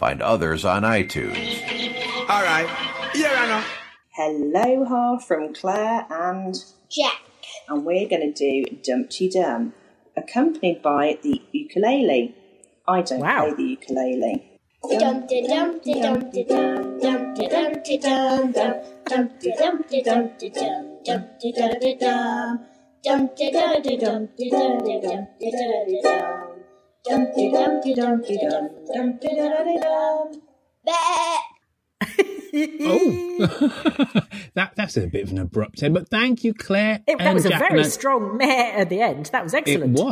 Find others on iTunes. All right. Yeah, I know. Hello, ha, from Claire and Jack. And we're going to do Dumpty Dum, accompanied by the ukulele. I don't play the ukulele. Dumpty Dumpty Dumpty Dum, Dumpty Dumpty Dum, Dumpty Dumpty Dumpty Dum, Dumpty Dumpty Dum, Dumpty Dumpty Dumpty Dum. Dumpty dumpty dumpty dum, dumpty dumpty dum. Oh, that's a bit of an abrupt end. But thank you, Claire. That was a very strong meh at the end. That was excellent. It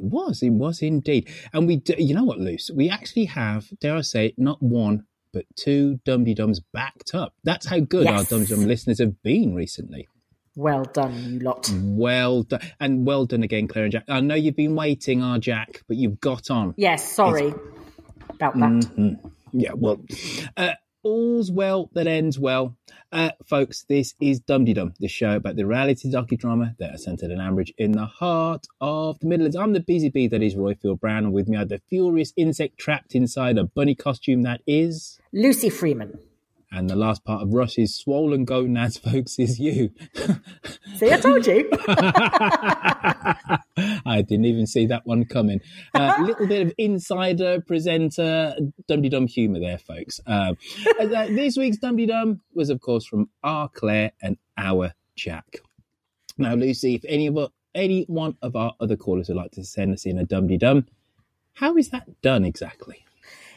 was indeed. And we, do, you know what, Luce? We actually have, dare I say, not one but two Dumpty Dums backed up. That's how good our Dumpty Dum listeners have been recently. Well done, you lot. Well done. And well done again, Claire and Jack. I know you've been waiting, Jack, but you've got on. Yes, sorry about that. Mm-hmm. Yeah, well, all's well that ends well. Folks, this is Dumpty Dum, the show about the reality docudrama that are centred in Ambridge in the heart of the Midlands. I'm the busy bee that is Roifield Brown, and with me are the furious insect trapped inside a bunny costume that is... Lucy Freeman. And the last part of Russ's swollen golden ass, folks, is you. See, I told you. I didn't even see that one coming. A little bit of insider presenter Dumpty Dum humour there, folks. This week's Dumpty Dum was, of course, from our Claire and our Jack. Now, Lucy, if any one of our other callers would like to send us in a Dumpty Dum, how is that done exactly?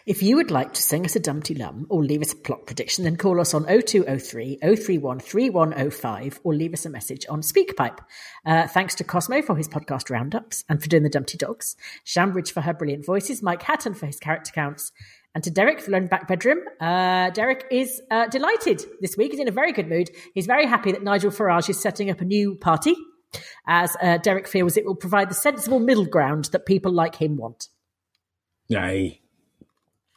If you would like to sing us a Dumpty Dum or leave us a plot prediction, then call us on 0203 031 3105 or leave us a message on SpeakPipe. Thanks to Cosmo for his podcast roundups and for doing the Dumpty Dogs, Shambridge for her brilliant voices, Mike Hatton for his character counts, and to Derek for Lone Back Bedroom. Derek is delighted this week. He's in a very good mood. He's very happy that Nigel Farage is setting up a new party, as Derek feels it will provide the sensible middle ground that people like him want. Nay.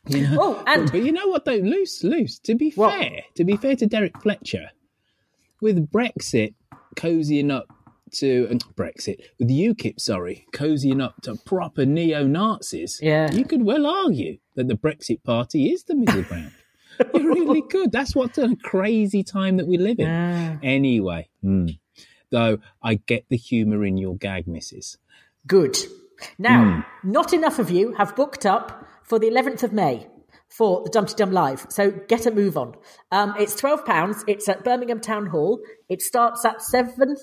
Yeah. Oh, and but you know what though, Luce. To be fair to Derek Fletcher, with Brexit cozying up to with UKIP, cozying up to proper neo-Nazis. Yeah, you could well argue that the Brexit party is the middle ground. You really could. That's what a crazy time that we live in. Yeah. Anyway, though I get the humour in your gag, Mrs. Good. Now, not enough of you have booked up for the 11th of May for the Dumpty Dum Live. So get a move on. It's £12. It's at Birmingham Town Hall. It starts at 7:30,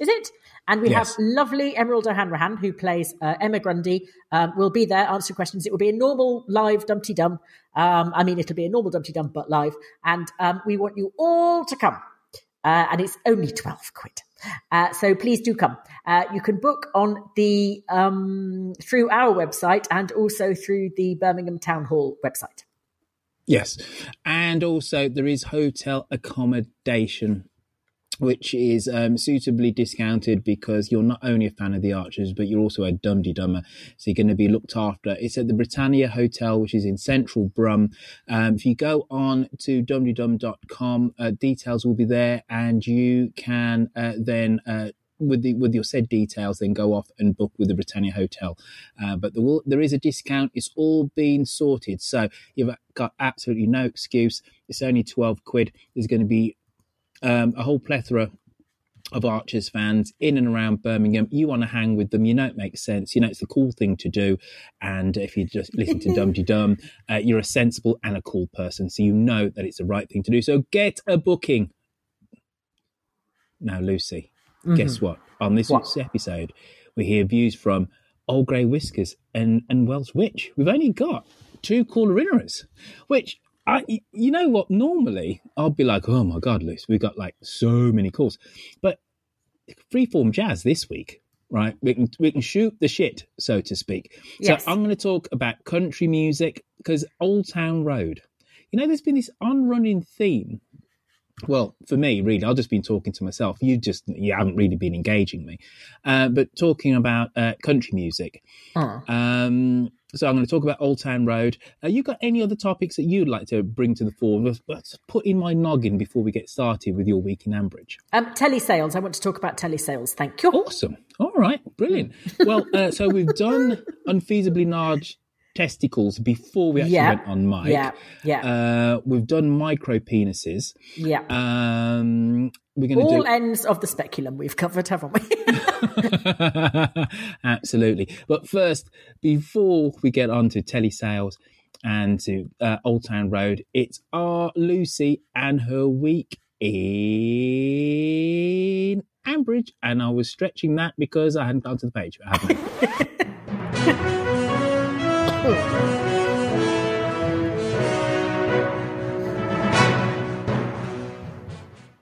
is it? And we have lovely Emerald O'Hanrahan, who plays Emma Grundy, will be there answering questions. It will be a normal live Dumpty Dum. It'll be a normal Dumpty Dum, but live. And we want you all to come. And it's only £12. So please do come. You can book on the through our website and also through the Birmingham Town Hall website. Yes, and also there is hotel accommodation, which is suitably discounted because you're not only a fan of the Archers, but you're also a Dumpty Dummer, so you're going to be looked after. It's at the Britannia Hotel, which is in central Brum. If you go on to dumptydum.com, details will be there, and you can then... With your said details, then go off and book with the Britannia Hotel. But there is a discount. It's all been sorted. So you've got absolutely no excuse. It's only £12. There's going to be a whole plethora of Archers fans in and around Birmingham. You want to hang with them. You know it makes sense. You know it's the cool thing to do. And if you just listen to Dum De Dum, you're a sensible and a cool person. So you know that it's the right thing to do. So get a booking. Now, Lucy, guess what? On this week's episode, we hear views from Old Grey Whiskers and Welsh Witch. We've only got two caller inners, which... you know what, normally I'll be like, oh my God, Luce, we've got like so many calls. But freeform jazz this week, right? We can shoot the shit, so to speak. Yes. So I'm going to talk about country music because Old Town Road. You know, there's been this on-running theme. Well, for me, really, I've just been talking to myself. You haven't really been engaging me. But talking about country music. So I'm going to talk about Old Town Road. You got any other topics that you'd like to bring to the fore? Let's put in my noggin before we get started with your week in Ambridge. Telesales. I want to talk about telesales. Thank you. Awesome. All right. Brilliant. Well, so we've done unfeasibly large testicles before we actually went on mic. We've done micro penises. We're going to do all ends of the speculum we've covered, haven't we? Absolutely. But first, before we get on to telesales and to Old Town Road, it's our Lucy and her week in Ambridge. And I was stretching that because I hadn't gone to the page. But I haven't.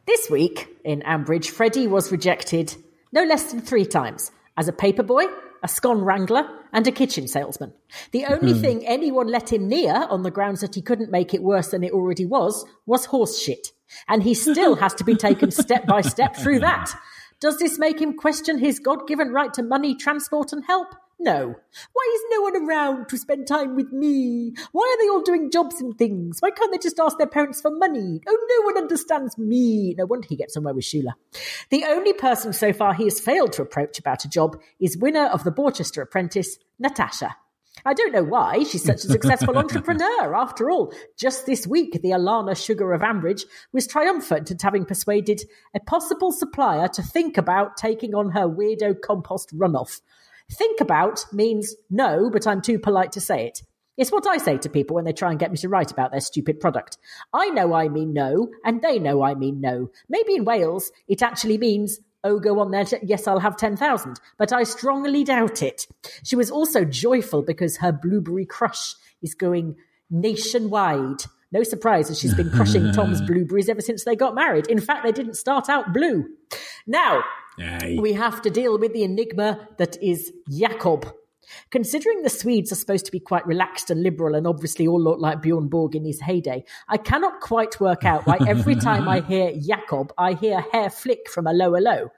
This week in Ambridge, Freddie was rejected no less than 3 times as a paperboy, a scone wrangler and a kitchen salesman. The only thing anyone let him near on the grounds that he couldn't make it worse than it already was horse shit. And he still has to be taken step by step through that. Does this make him question his God-given right to money, transport and help? No. Why is no one around to spend time with me? Why are they all doing jobs and things? Why can't they just ask their parents for money? Oh, no one understands me. No wonder he gets somewhere with Shula. The only person so far he has failed to approach about a job is winner of the Borchester Apprentice, Natasha. I don't know why she's such a successful entrepreneur. After all, just this week, the Alana Sugar of Ambridge was triumphant at having persuaded a possible supplier to think about taking on her weirdo compost runoff. Think about means no, but I'm too polite to say it. It's what I say to people when they try and get me to write about their stupid product. I know I mean no, and they know I mean no. Maybe in Wales, it actually means, oh, go on there, yes, I'll have 10,000, but I strongly doubt it. She was also joyful because her blueberry crush is going nationwide. No surprise, as she's been crushing Tom's blueberries ever since they got married. In fact, they didn't start out blue. Now... we have to deal with the enigma that is Jakob. Considering the Swedes are supposed to be quite relaxed and liberal and obviously all look like Bjorn Borg in his heyday, I cannot quite work out why every time I hear Jakob, I hear hair flick from a lower low.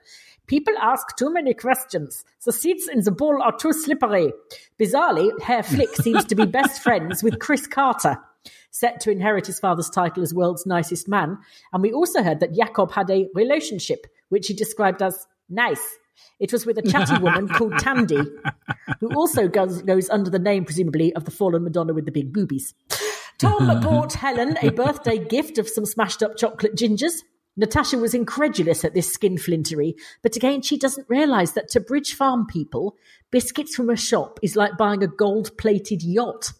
People ask too many questions. The seats in the ball are too slippery. Bizarrely, hair flick seems to be best friends with Chris Carter, set to inherit his father's title as world's nicest man. And we also heard that Jakob had a relationship which he described as nice. It was with a chatty woman called Tandy, who also goes under the name, presumably, of the fallen Madonna with the big boobies. Tom bought Helen a birthday gift of some smashed-up chocolate gingers. Natasha was incredulous at this skinflintery, but again, she doesn't realise that to Bridge Farm people, biscuits from a shop is like buying a gold-plated yacht.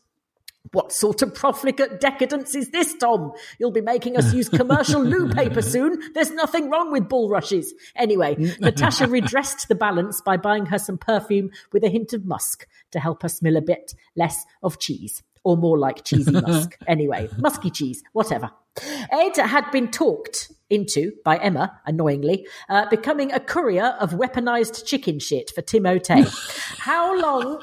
What sort of profligate decadence is this, Tom? You'll be making us use commercial loo paper soon. There's nothing wrong with bulrushes. Anyway, Natasha redressed the balance by buying her some perfume with a hint of musk to help her smell a bit less of cheese, or more like cheesy musk. Anyway, musky cheese, whatever. Ed had been talked into, by Emma, annoyingly, becoming a courier of weaponized chicken shit for Tim O'Tay. How long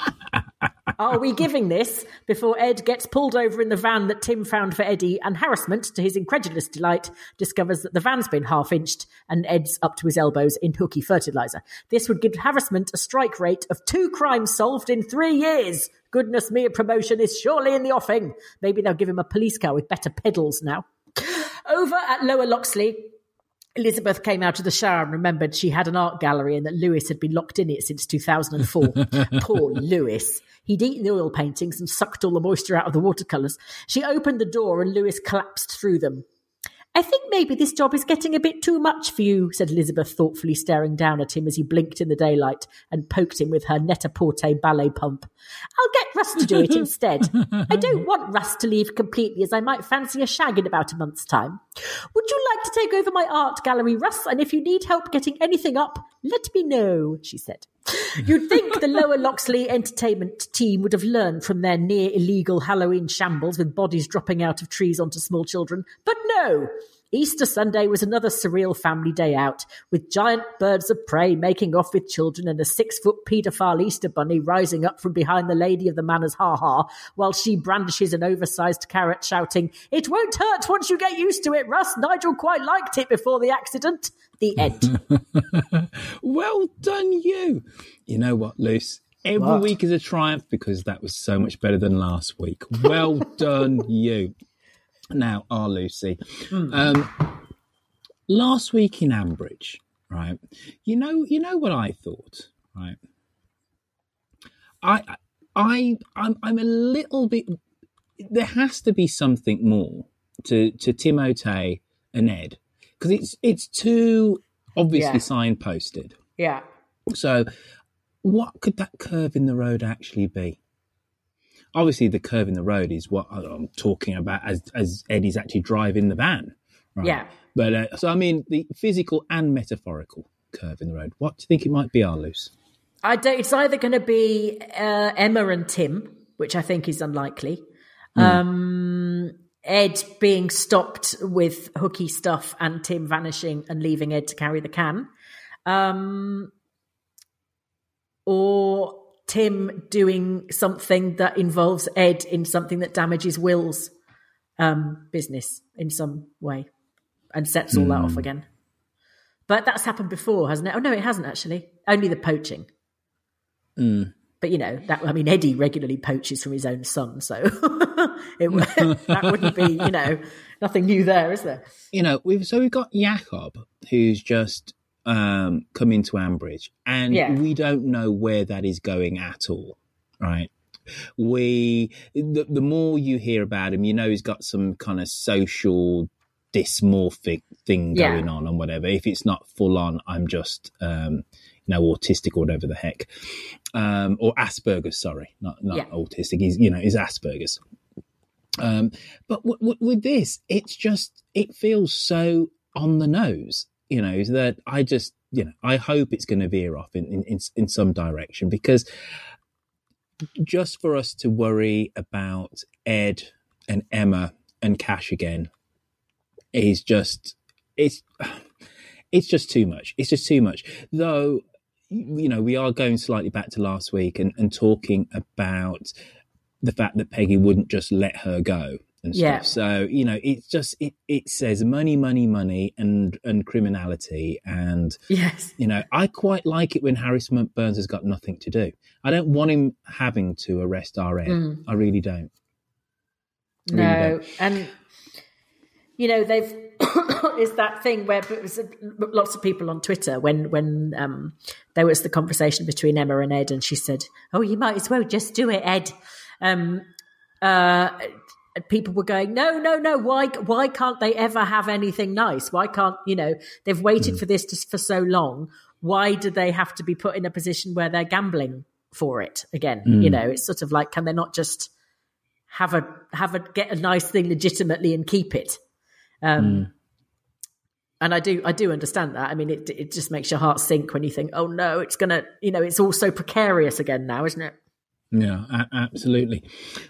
are we giving this before Ed gets pulled over in the van that Tim found for Eddie and harassment, to his incredulous delight, discovers that the van's been half-inched and Ed's up to his elbows in hooky fertiliser? This would give harassment a strike rate of 2 crimes solved in 3 years. Goodness me, a promotion is surely in the offing. Maybe they'll give him a police car with better pedals now. Over at Lower Loxley, Elizabeth came out of the shower and remembered she had an art gallery and that Lewis had been locked in it since 2004. Poor Lewis. He'd eaten the oil paintings and sucked all the moisture out of the watercolours. She opened the door and Lewis collapsed through them. I think maybe this job is getting a bit too much for you, said Elizabeth thoughtfully, staring down at him as he blinked in the daylight and poked him with her net-a-porter ballet pump. I'll get Russ to do it instead. I don't want Russ to leave completely, as I might fancy a shag in about a month's time. Would you like to take over my art gallery, Russ? And if you need help getting anything up, let me know, she said. You'd think the Lower Loxley entertainment team would have learned from their near-illegal Halloween shambles with bodies dropping out of trees onto small children, but no! Easter Sunday was another surreal family day out, with giant birds of prey making off with children and a 6-foot paedophile Easter bunny rising up from behind the lady of the manor's ha-ha, while she brandishes an oversized carrot shouting, "It won't hurt once you get used to it, Russ. Nigel quite liked it before the accident." The end. Well done, you. You know what, Luce? Every week is a triumph because that was so much better than last week. Well done, you. Now, Lucy, last week in Ambridge, right? You know what I thought, right? I'm a little bit. There has to be something more to Timothée and Ed, because it's too obviously signposted. Yeah. So, what could that curve in the road actually be? Obviously, the curve in the road is what I'm talking about as Eddie's actually driving the van. Right? Yeah. But so, I mean, the physical and metaphorical curve in the road. What do you think it might be, Arloose? It's either going to be Emma and Tim, which I think is unlikely. Ed being stopped with hooky stuff and Tim vanishing and leaving Ed to carry the can. Or Tim doing something that involves Ed in something that damages Will's business in some way and sets all that off again. But that's happened before, hasn't it? Oh, no, it hasn't, actually. Only the poaching. Mm. But, you know, Eddie regularly poaches from his own son, so that wouldn't be, you know, nothing new there, is there? You know, we've got Jakob, who's just come into Ambridge, and we don't know where that is going at all, right? The more you hear about him, you know he's got some kind of social dysmorphic thing going on and whatever. If it's not full on, I'm just autistic or whatever the heck, or Asperger's. Sorry, not autistic. He's he's Asperger's. But with this, it's just it feels so on the nose. You know, that I just, I hope it's going to veer off in some direction, because just for us to worry about Ed and Emma and Cash again is just, it's just too much. It's just too much. Though, we are going slightly back to last week and talking about the fact that Peggy wouldn't just let her go. Yeah. So, it's just it says money and criminality. And, I quite like it when Harrison Burns has got nothing to do. I don't want him having to arrest RM. I really don't. And, they've it's that thing where lots of people on Twitter, when there was the conversation between Emma and Ed, and she said, "Oh, you might as well just do it, Ed." People were going, no, why can't they ever have anything nice? Why can't, they've waited for this for so long. Why do they have to be put in a position where they're gambling for it again? It's sort of like, can they not just get a nice thing legitimately and keep it? And I do understand that. I mean, it just makes your heart sink when you think, oh no, it's going to, it's all so precarious again now, isn't it? Yeah, absolutely.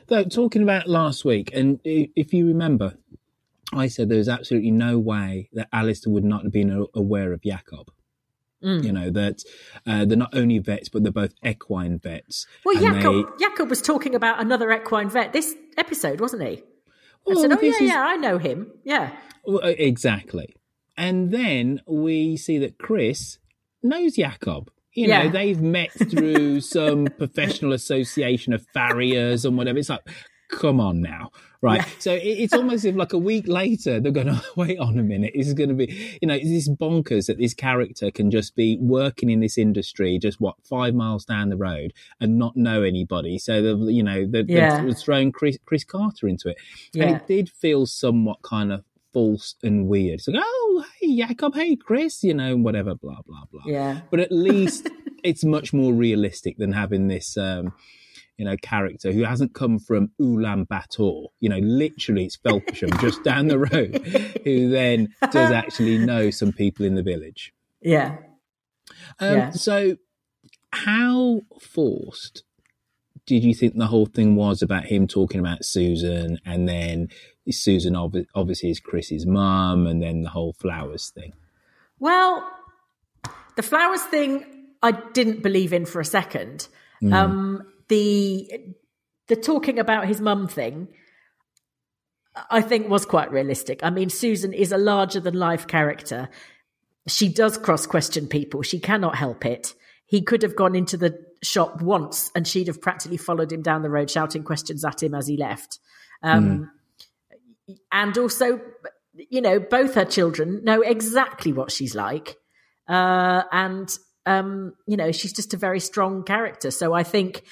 Though, talking about last week, and if you remember, I said there was absolutely no way that Alistair would not have been aware of Jakob. That they're not only vets, but they're both equine vets. Well, Jakob was talking about another equine vet this episode, wasn't he? Well, I said, I know him. Yeah. Well, exactly. And then we see that Chris knows Jakob. They've met through some professional association of farriers and whatever. It's like, come on now, right? Yeah. So it's almost like a week later, they're going to wait on a minute. This is going to be, this bonkers that this character can just be working in this industry just, 5 miles down the road and not know anybody. So, they've thrown Chris Carter into it. Yeah. And it did feel somewhat kind of false and weird. It's like, oh, hey, Jakob, hey, Chris, you know, whatever, blah, blah, blah. Yeah. But at least it's much more realistic than having this, you know, character who hasn't come from Ulaanbaatar, you know, literally it's Felpersham just down the road, who then does actually know some people in the village. Yeah. So how forced did you think the whole thing was about him talking about Susan, and then Susan obviously is Chris's mum, and then the whole flowers thing? Well, the flowers thing I didn't believe in for a second. Mm. The talking about his mum thing I think was quite realistic. I mean, Susan is a larger-than-life character. She does cross-question people. She cannot help it. He could have gone into the shop once and she'd have practically followed him down the road shouting questions at him as he left. And also, you know, both her children know exactly what she's like. You know, she's just a very strong character. So I think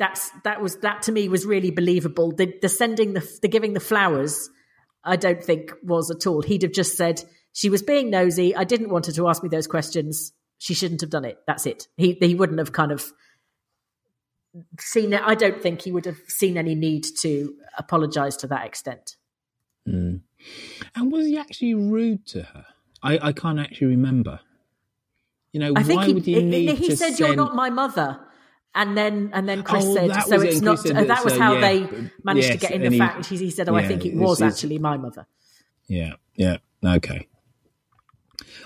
that to me was really believable. The giving the flowers, I don't think was at all. He'd have just said, she was being nosy. I didn't want her to ask me those questions. She shouldn't have done it. That's it. He wouldn't have kind of seen it. I don't think he would have seen any need to apologise to that extent. Mm. And was he actually rude to her? I can't actually remember. You know, he said, "You're not my mother," and then Chris said, "So it's not." That was how they managed to get in the fact. He said, "Oh, I think it was actually my mother." Yeah. Yeah. Okay.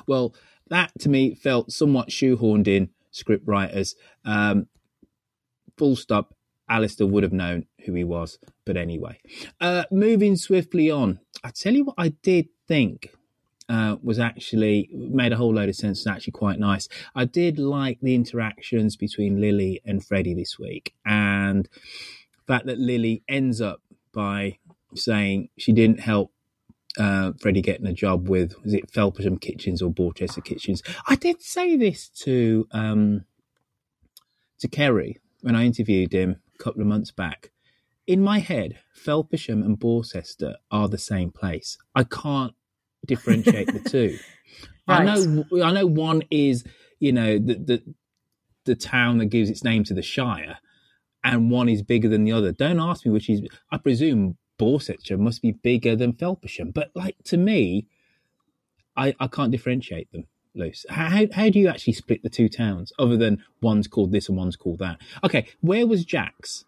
Well, that to me felt somewhat shoehorned in, script writers. Full stop, Alistair would have known who he was. But anyway, moving swiftly on, I tell you what I did think was actually made a whole load of sense and actually quite nice. I did like the interactions between Lily and Freddie this week, and the fact that Lily ends up by saying she didn't help Freddie getting a job with, was it Felpersham Kitchens or Borchester Kitchens? I did say this to Kerry when I interviewed him a couple of months back. In my head, Felpersham and Borchester are the same place. I can't differentiate the two. Right. I know one is, you know, the town that gives its name to the Shire, and one is bigger than the other. Don't ask me which is. I presume Borchester must be bigger than Felpersham, but like to me, I can't differentiate them, Luce. How do you actually split the two towns other than one's called this and one's called that? Okay, where was Jack's?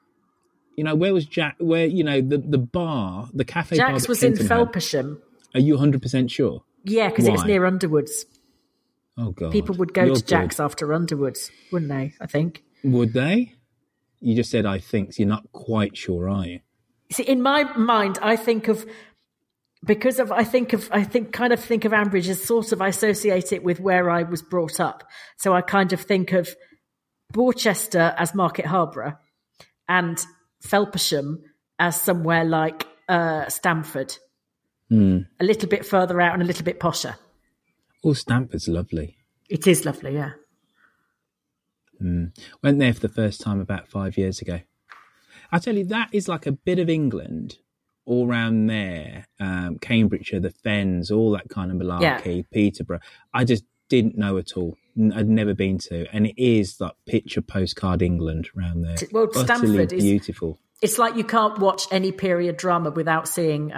You know, where was Jack? Where, you know, the bar, the cafe bar? Jack's was in Felpersham. Are you 100% sure? Yeah, because it's near Underwoods. Oh God, people would go to Jack's after Underwoods, wouldn't they? I think. Would they? You just said I think. So you're not quite sure, are you? See, in my mind, I think of Ambridge as sort of, I associate it with where I was brought up. So I kind of think of Borchester as Market Harborough and Felpersham as somewhere like Stamford, a little bit further out and a little bit posher. Oh, Stamford's lovely. It is lovely, yeah. Went there for the first time about 5 years ago. I tell you, that is like a bit of England all around there, Cambridgeshire, the Fens, all that kind of malarkey, yeah. Peterborough. I just didn't know at all. I'd never been to. And it is like picture postcard England around there. Well, Stamford is beautiful. It's like you can't watch any period drama without seeing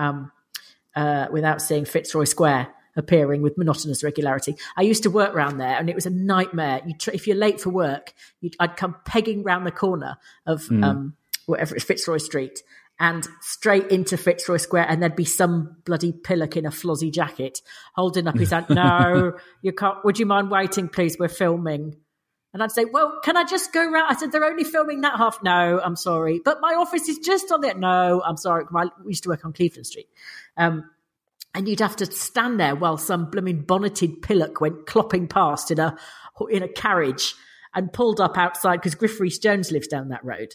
Fitzroy Square appearing with monotonous regularity. I used to work round there, and it was a nightmare. If you're late for work, I'd come pegging round the corner of... whatever it's Fitzroy Street, and straight into Fitzroy Square, and there'd be some bloody pillock in a flozzy jacket holding up his hand. No, you can't. Would you mind waiting, please? We're filming. And I'd say, well, can I just go round? I said, they're only filming that half. No, I'm sorry. But my office is just on there. No, I'm sorry. I used to work on Cleveland Street. And you'd have to stand there while some blooming bonneted pillock went clopping past in a carriage and pulled up outside, because Griff Rhys-Jones lives down that road.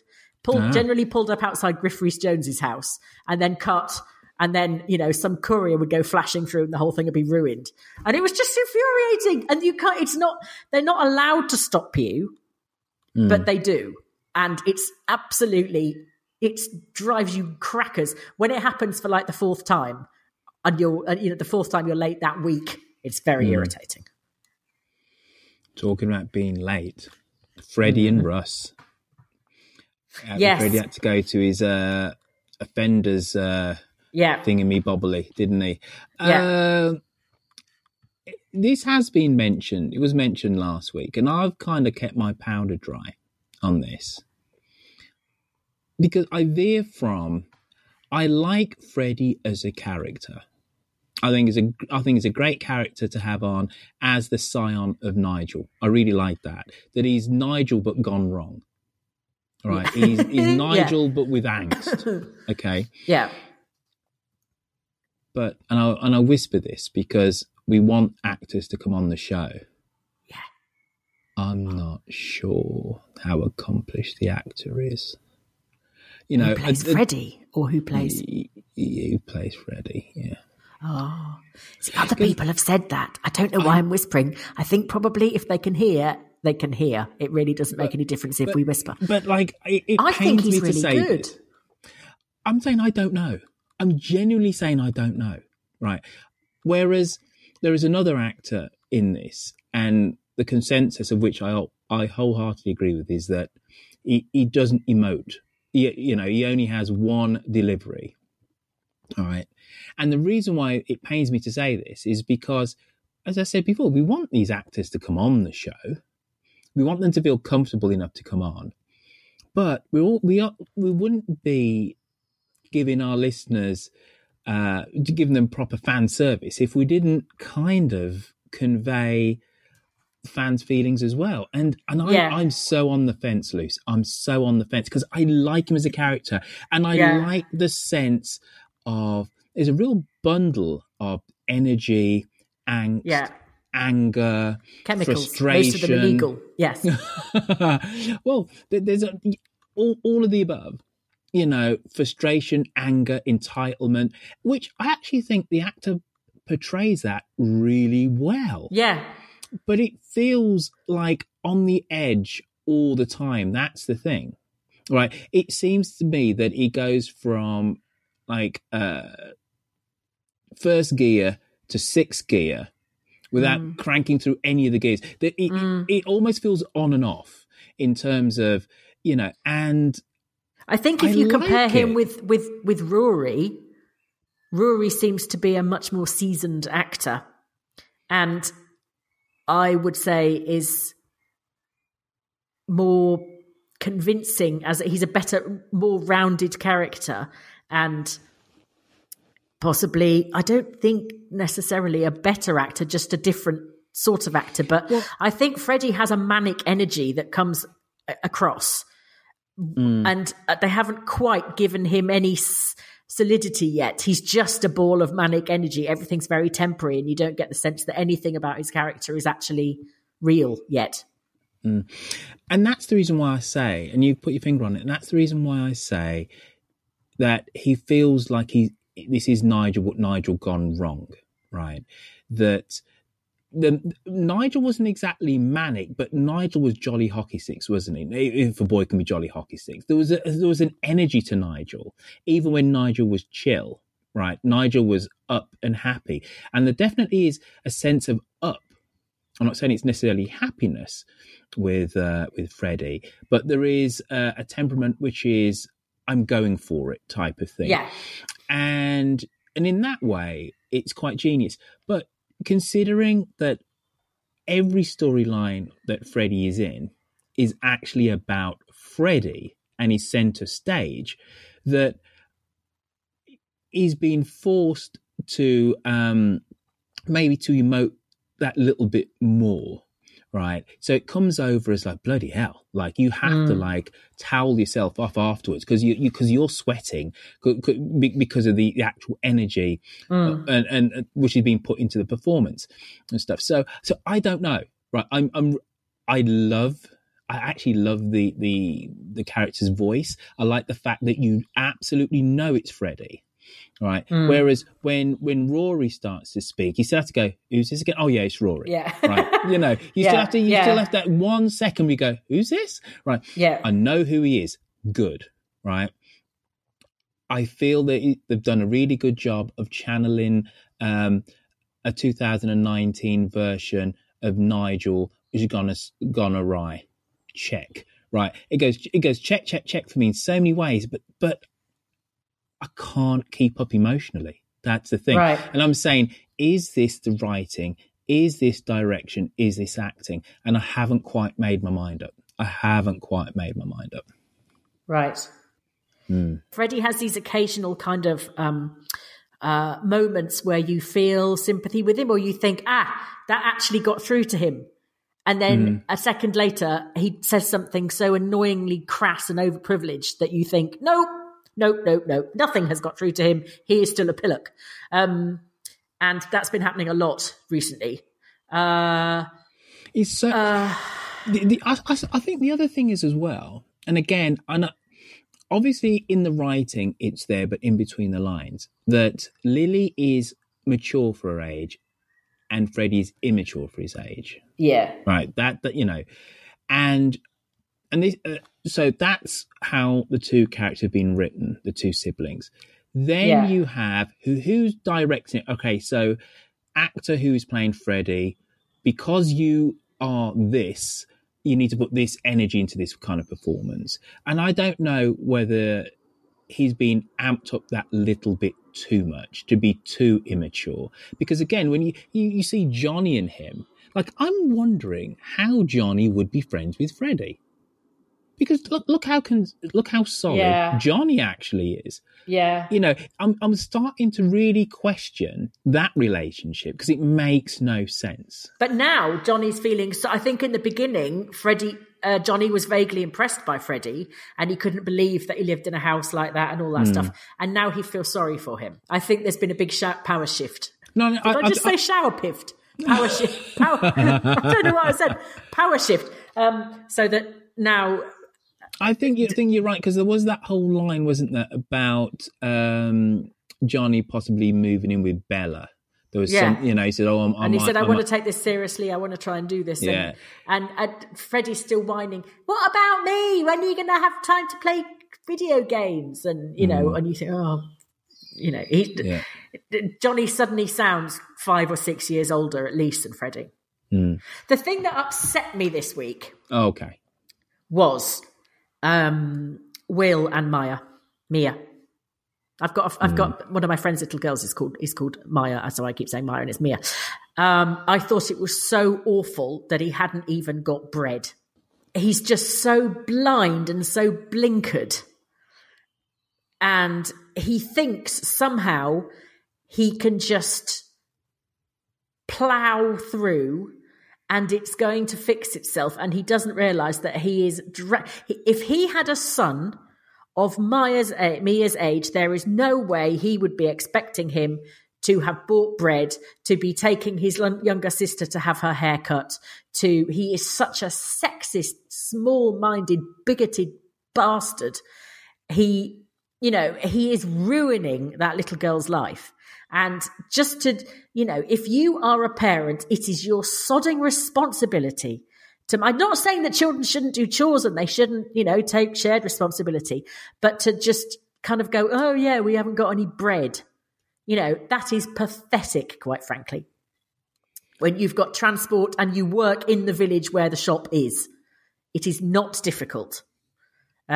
Generally pulled up outside Griff Rhys-Jones's house, and then cut, and then, you know, some courier would go flashing through and the whole thing would be ruined. And it was just infuriating. And you can't, it's not, they're not allowed to stop you, but they do. And it's absolutely, it drives you crackers. When it happens for like the fourth time, and you're, you know, the fourth time you're late that week, it's very irritating. Talking about being late, Freddie and Russ. Yes. Freddie had to go to his offenders thingamybobbly, didn't he? Yeah. This has been mentioned. It was mentioned last week, and I've kind of kept my powder dry on this because I veer from, I like Freddie as a character. I think it's a great character to have on as the scion of Nigel. I really like that he's Nigel but gone wrong. All right, he's Nigel but with angst. Okay, yeah. But and I whisper this because we want actors to come on the show. Yeah, I'm not sure how accomplished the actor is. You know, who plays Freddie, or who plays? Who plays Freddie? Yeah. Oh, see, other people have said that. I don't know why I'm whispering. I think probably if they can hear, they can hear. It really doesn't make any difference if we whisper. But like, I think he's really good. This. I'm saying I don't know. I'm genuinely saying I don't know. Right. Whereas there is another actor in this, and the consensus of which I wholeheartedly agree with is that he doesn't emote. He only has one delivery. All right. And the reason why it pains me to say this is because, as I said before, we want these actors to come on the show. We want them to feel comfortable enough to come on. But we wouldn't be giving our listeners, giving them proper fan service if we didn't kind of convey fans' feelings as well. And I'm so on the fence, Luce. I'm so on the fence because I like him as a character. And I like the sense of... There's a real bundle of energy, angst, anger, chemicals, frustration. Most of them illegal, yes. Well, there's all of the above, you know, frustration, anger, entitlement, which I actually think the actor portrays that really well. Yeah. But it feels like on the edge all the time. That's the thing, right? It seems to me that he goes from, like... first gear to sixth gear without cranking through any of the gears. It almost feels on and off in terms of, you know, and I think if you compare him with Rory, Rory seems to be a much more seasoned actor, and I would say is more convincing as he's a better, more rounded character, and possibly, I don't think necessarily a better actor, just a different sort of actor. But I think Freddie has a manic energy that comes across. And they haven't quite given him any solidity yet. He's just a ball of manic energy. Everything's very temporary, and you don't get the sense that anything about his character is actually real yet. And that's the reason why I say, and you put your finger on it, and that's the reason why I say that he feels like he's, this is Nigel gone wrong, right? That Nigel wasn't exactly manic, but Nigel was jolly hockey sticks, wasn't he? If a boy can be jolly hockey sticks. There was an energy to Nigel, even when Nigel was chill, right? Nigel was up and happy. And there definitely is a sense of up. I'm not saying it's necessarily happiness with Freddie, but there is a temperament which is, I'm going for it type of thing. Yeah. And in that way, it's quite genius. But considering that every storyline that Freddie is in is actually about Freddie and his centre stage, that he's been forced to maybe to emote that little bit more, right? So it comes over as like, bloody hell, like you have to like towel yourself off afterwards because you're sweating because of the actual energy and which is being put into the performance and stuff. So I don't know, right? I actually love the character's voice. I like the fact that you absolutely know it's Freddie. Right. Whereas when Rory starts to speak, you still have to go, who's this again? Oh yeah, it's Rory. Yeah. Right. You know, you still have that 1 second we go, who's this? Right. Yeah. I know who he is. Good. Right. I feel that they've done a really good job of channeling a 2019 version of Nigel who's gone awry. Check. Right. It goes check, check, check for me in so many ways, but I can't keep up emotionally. That's the thing. Right. And I'm saying, is this the writing? Is this direction? Is this acting? And I haven't quite made my mind up. Right. Mm. Freddie has these occasional kind of moments where you feel sympathy with him, or you think, that actually got through to him. And then a second later, he says something so annoyingly crass and overprivileged that you think, nope, nothing has got through to him. He is still a pillock. And that's been happening a lot recently. I think the other thing is as well, and again, obviously in the writing it's there, but in between the lines, that Lily is mature for her age and Freddie's immature for his age. Yeah. Right. That you know, and this, so that's how the two characters have been written, the two siblings. Then you have who's directing it. Okay, so actor who is playing Freddie, because you are this, you need to put this energy into this kind of performance. And I don't know whether he's been amped up that little bit too much to be too immature. Because again, when you see Johnny and him, like, I'm wondering how Johnny would be friends with Freddie. Because look how solid Johnny actually is. Yeah, you know, I'm starting to really question that relationship because it makes no sense. But now Johnny's feeling. So I think in the beginning, Johnny was vaguely impressed by Freddie, and he couldn't believe that he lived in a house like that and all that stuff. And now he feels sorry for him. I think there's been a big power shift. Power shift. I don't know what I said. Power shift. So that now. I think you're right, because there was that whole line, wasn't there, about Johnny possibly moving in with Bella. There was some, you know, he said, I want to take this seriously. I want to try and do this. Yeah. And Freddie's still whining, what about me? When are you going to have time to play video games? And, you know, and you think, Johnny suddenly sounds 5 or 6 years older, at least, than Freddie. Mm. The thing that upset me this week was... Will and Mia. I've got one of my friend's little girls is called Maya, so I keep saying Maya and it's Mia. I thought it was so awful that he hadn't even got bread. He's just so blind and so blinkered, and he thinks somehow he can just plow through and it's going to fix itself. And he doesn't realise that he is... If he had a son of Mia's age, there is no way he would be expecting him to have bought bread, to be taking his younger sister to have her hair cut, to... He is such a sexist, small-minded, bigoted bastard. He, you know, he is ruining that little girl's life. And just to, you know, if you are a parent, it is your sodding responsibility to, I'm not saying that children shouldn't do chores and they shouldn't, you know, take shared responsibility, but to just kind of go, oh yeah, we haven't got any bread. You know, that is pathetic, quite frankly, when you've got transport and you work in the village where the shop is. It is not difficult. Lucy?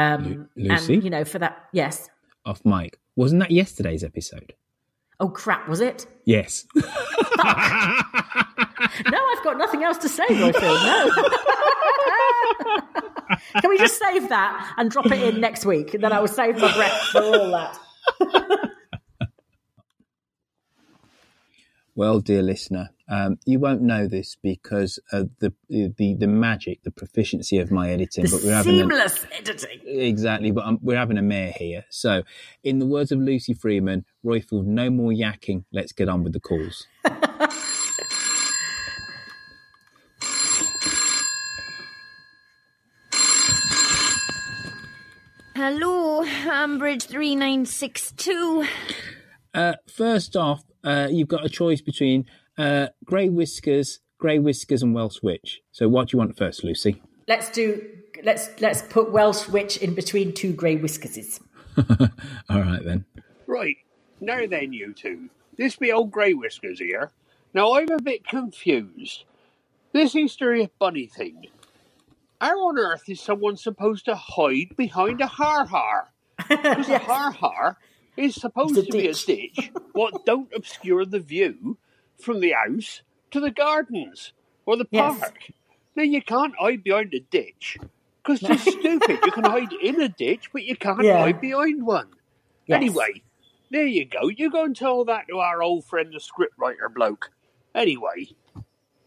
And, you know, for that, yes. Off mic. Wasn't that yesterday's episode? Oh, crap, was it? Yes. Fuck. No, I've got nothing else to say, Roifield, no. Can we just save that and drop it in next week? And then I will save my breath for all that. Well, dear listener, you won't know this because of the magic, the proficiency of my editing. But we're having seamless editing. Exactly, but we're having a mare here. So, in the words of Lucy Freeman, Roifield, no more yakking. Let's get on with the calls. Hello, Ambridge 3962. First off, you've got a choice between Grey Whiskers, and Welsh Witch. So, what do you want first, Lucy? Let's put Welsh Witch in between two Grey Whiskerses. All right, then. Right. Now then, you two. This be Old Grey Whiskers here. Now, I'm a bit confused. This Easter bunny thing. How on earth is someone supposed to hide behind a har-har? Because a har-har is supposed to be a ditch what don't obscure the view from the house to the gardens or the park. Yes. Now, you can't hide behind a ditch because it's stupid. You can hide in a ditch, but you can't hide behind one. Yes. Anyway, there you go. You go and tell that to our old friend, the scriptwriter bloke. Anyway,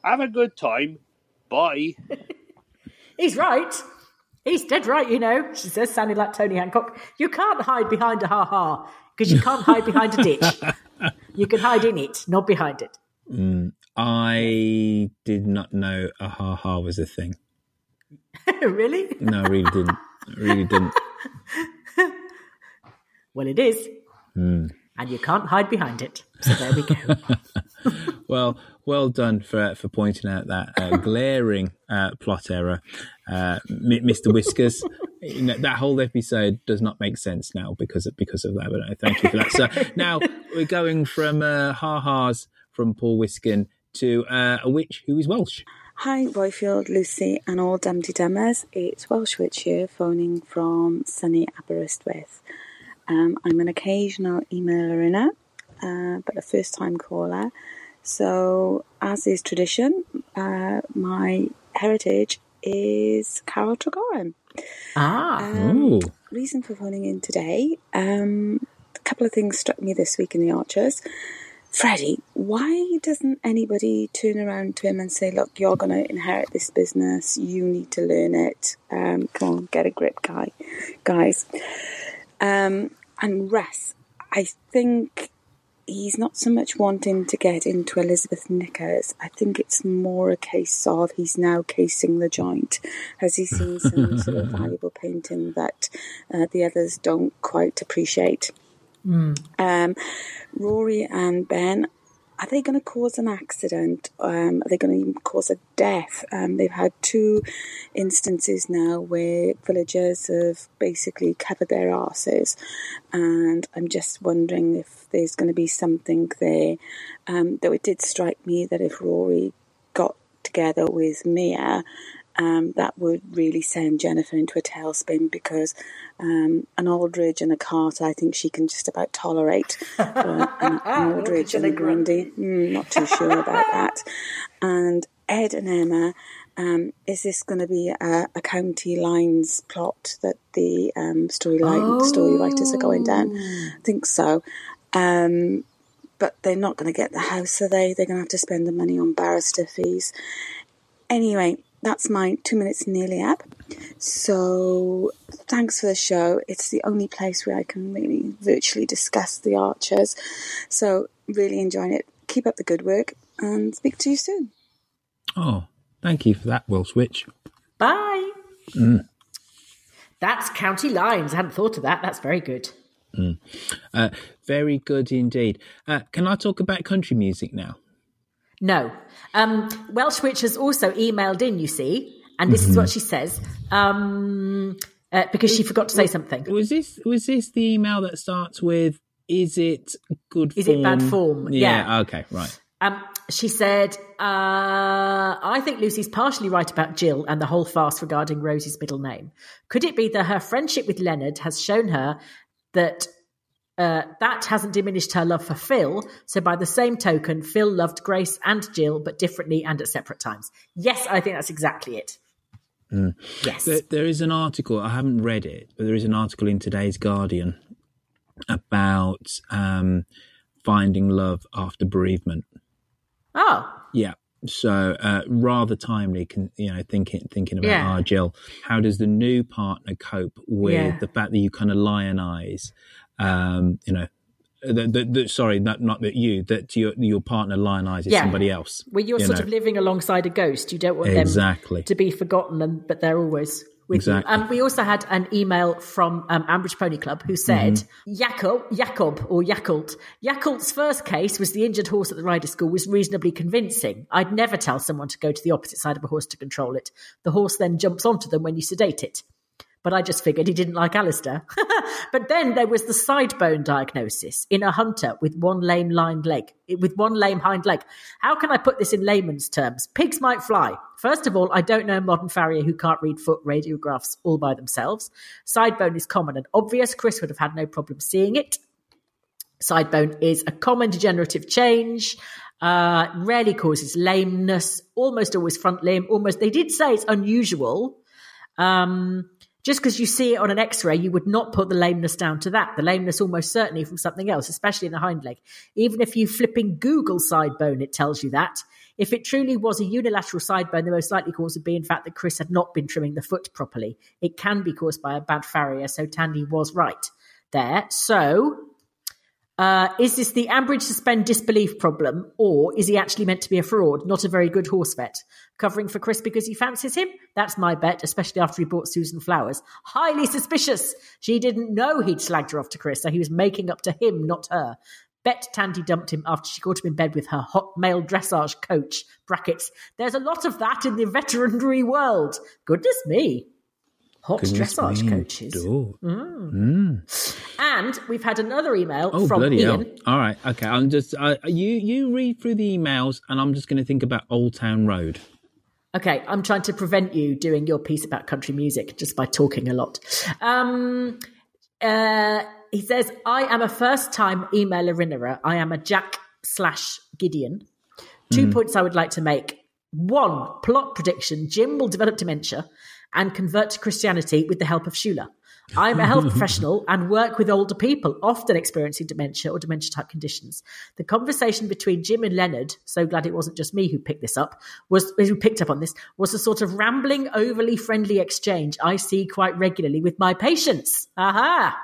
have a good time. Bye. He's right. He's dead right, you know, she says, sounding like Tony Hancock. You can't hide behind a ha-ha, because you can't hide behind a ditch. You can hide in it, not behind it. I did not know a ha-ha was a thing. Really? No, I really didn't. Well, it is. And you can't hide behind it. So there we go. Well done for pointing out that glaring plot error, Mr. Whiskers. You know, that whole episode does not make sense now because of that. But thank you for that. So now we're going from ha-has from Paul Whiskin to a witch who is Welsh. Hi, Roifield, Lucy, and all Dumpty Dummers. It's Welsh Witch here, phoning from sunny Aberystwyth. I'm an occasional emailer-inner, but a first-time caller. So, as is tradition, my heritage is Carol Tregoran. Reason for phoning in today, a couple of things struck me this week in The Archers. Freddie, why doesn't anybody turn around to him and say, look, you're going to inherit this business, you need to learn it, come on, get a grip, guys. And Russ, I think he's not so much wanting to get into Elizabeth knickers. I think it's more a case of he's now casing the joint. Has he seen some sort of valuable painting that the others don't quite appreciate? Rory and Ben, are they going to cause an accident? Are they going to even cause a death? They've had two instances now where villagers have basically covered their arses. And I'm just wondering if there's going to be something there. Though it did strike me that if Rory got together with Mia, that would really send Jennifer into a tailspin because an Aldridge and a Carter, I think she can just about tolerate. An Aldridge and a Grundy, not too sure about that. And Ed and Emma, is this going to be a county lines plot that the story writers are going down? I think so. But they're not going to get the house, are they? They're going to have to spend the money on barrister fees. Anyway, that's my 2 minutes nearly up. So thanks for the show. It's the only place where I can really virtually discuss The Archers. So really enjoying it. Keep up the good work and speak to you soon. Oh, thank you for that, Welsh Witch. Bye. That's county lines. I hadn't thought of that. That's very good. Very good indeed. Can I talk about country music now? No. Welsh Witch has also emailed in, you see, and this is what she says, because she forgot to say something. Was this the email that starts with, is it good form? Is it bad form? Yeah. Okay, right. She said, I think Lucy's partially right about Jill and the whole farce regarding Rosie's middle name. Could it be that her friendship with Leonard has shown her that hasn't diminished her love for Phil, so by the same token, Phil loved Grace and Jill, but differently and at separate times. Yes, I think that's exactly it. Yes. There is an article, I haven't read it, but there is an article in today's Guardian about finding love after bereavement. Oh. Yeah, so rather timely, thinking about Jill. How does the new partner cope with the fact that you kind of lionize? Your partner lionizes somebody else. Well, you're sort of living alongside a ghost. You don't want them to be forgotten, but they're always with you. We also had an email from Ambridge Pony Club who said, Jakolt's first case was the injured horse at the rider school was reasonably convincing. I'd never tell someone to go to the opposite side of a horse to control it. The horse then jumps onto them when you sedate it. but I just figured he didn't like Alistair. But then there was the side bone diagnosis in a hunter with one lame hind leg. How can I put this in layman's terms? Pigs might fly. First of all, I don't know a modern farrier who can't read foot radiographs all by themselves. Side bone is common and obvious. Chris would have had no problem seeing it. Side bone is a common degenerative change. Rarely causes lameness, almost always front limb, almost. They did say it's unusual. Just because you see it on an x-ray, you would not put the lameness down to that. The lameness almost certainly from something else, especially in the hind leg. Even if you flipping Google side bone, it tells you that. If it truly was a unilateral side bone, the most likely cause would be, in fact, that Chris had not been trimming the foot properly. It can be caused by a bad farrier, so Tandy was right there. So... is this the Ambridge suspend disbelief problem, or is he actually meant to be a fraud, not a very good horse vet, covering for Chris because he fancies him? That's my bet, especially after he bought Susan flowers. Highly suspicious. She didn't know he'd slagged her off to Chris, so he was making up to him, not her. Bet Tandy dumped him after she caught him in bed with her hot male dressage coach, brackets. There's a lot of that in the veterinary world. Goodness me. Hot dressage coaches. And we've had another email from bloody Ian. Hell. All right, okay. I'm just you read through the emails, and I'm just going to think about Old Town Road. Okay, I'm trying to prevent you doing your piece about country music just by talking a lot. He says, "I am a first-time emailer-innerer. I am a Jack/Gideon. Two points I would like to make. One, plot prediction: Jim will develop dementia and convert to Christianity with the help of Shula. I'm a health professional and work with older people, often experiencing dementia or dementia-type conditions. The conversation between Jim and Leonard, so glad it wasn't just me who picked up on this, was a sort of rambling, overly friendly exchange I see quite regularly with my patients. Aha!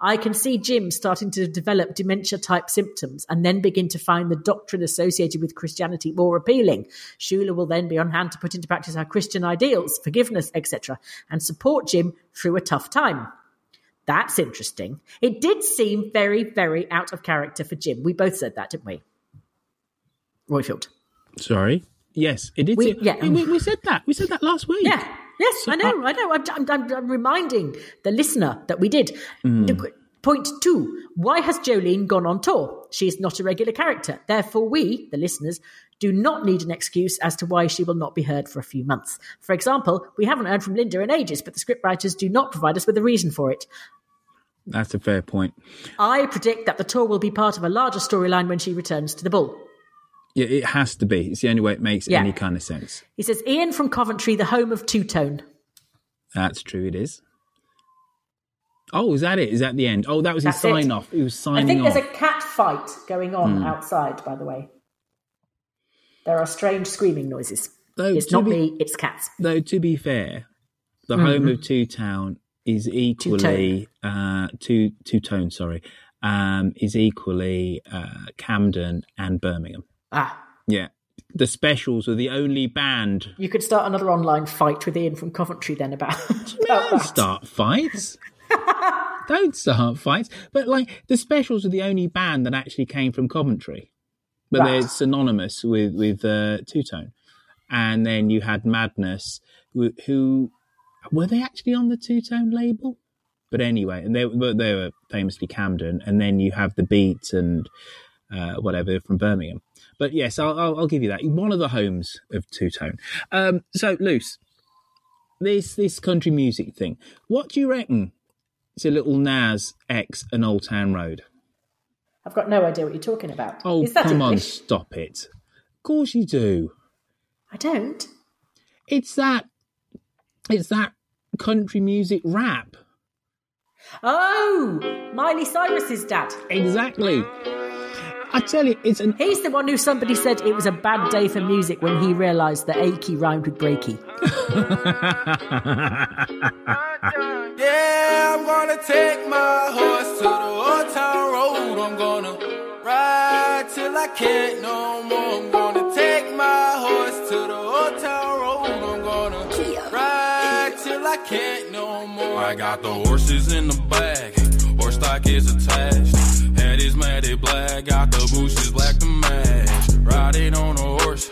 I can see Jim starting to develop dementia-type symptoms and then begin to find the doctrine associated with Christianity more appealing. Shula will then be on hand to put into practice our Christian ideals, forgiveness, etc., and support Jim through a tough time." That's interesting. It did seem very, very out of character for Jim. We both said that, didn't we? Roifield. Sorry? Yes, it did. We said that. We said that last week. Yeah. Yes, so I know. I'm reminding the listener that we did. Point two, why has Jolene gone on tour? She is not a regular character. Therefore, we, the listeners, do not need an excuse as to why she will not be heard for a few months. For example, we haven't heard from Linda in ages, but the scriptwriters do not provide us with a reason for it. That's a fair point. I predict that the tour will be part of a larger storyline when she returns to the Bull. Yeah, it has to be. It's the only way it makes any kind of sense. He says, Ian from Coventry, the home of two-tone. That's true, it is. Oh, is that it? Is that the end? Oh, that was his sign-off. He was signing off. There's a cat fight going on outside, by the way. There are strange screaming noises. It's not me, it's cats. Though, to be fair, the home of two-tone is equally... Camden and Birmingham. Ah. Yeah. The Specials were the only band. You could start another online fight with Ian from Coventry then about Don't start fights. Don't start fights. But, the Specials were the only band that actually came from Coventry. But they're synonymous with two-tone. And then you had Madness, who... Were they actually on the two-tone label? But anyway, and they were famously Camden. And then you have The Beat and... whatever from Birmingham, but yes, I'll give you that. One of the homes of two tone. So, Luce, this country music thing. What do you reckon? It's a little Nas X and Old Town Road. I've got no idea what you're talking about. Oh, come on, stop it! Of course you do. I don't. It's that country music rap. Oh, Miley Cyrus's dad. Exactly. I tell you, he's the one who somebody said it was a bad day for music when he realised that achy rhymed with breaky. Yeah, I'm gonna take my horse to the Old Town Road. I'm gonna ride till I can't no more. I'm gonna take my horse to the Old Town Road. I'm gonna ride till I can't no more. I got the horses in the bag, horse stock is attached. Head is matted black, got the bushes black to match. Riding on a horse,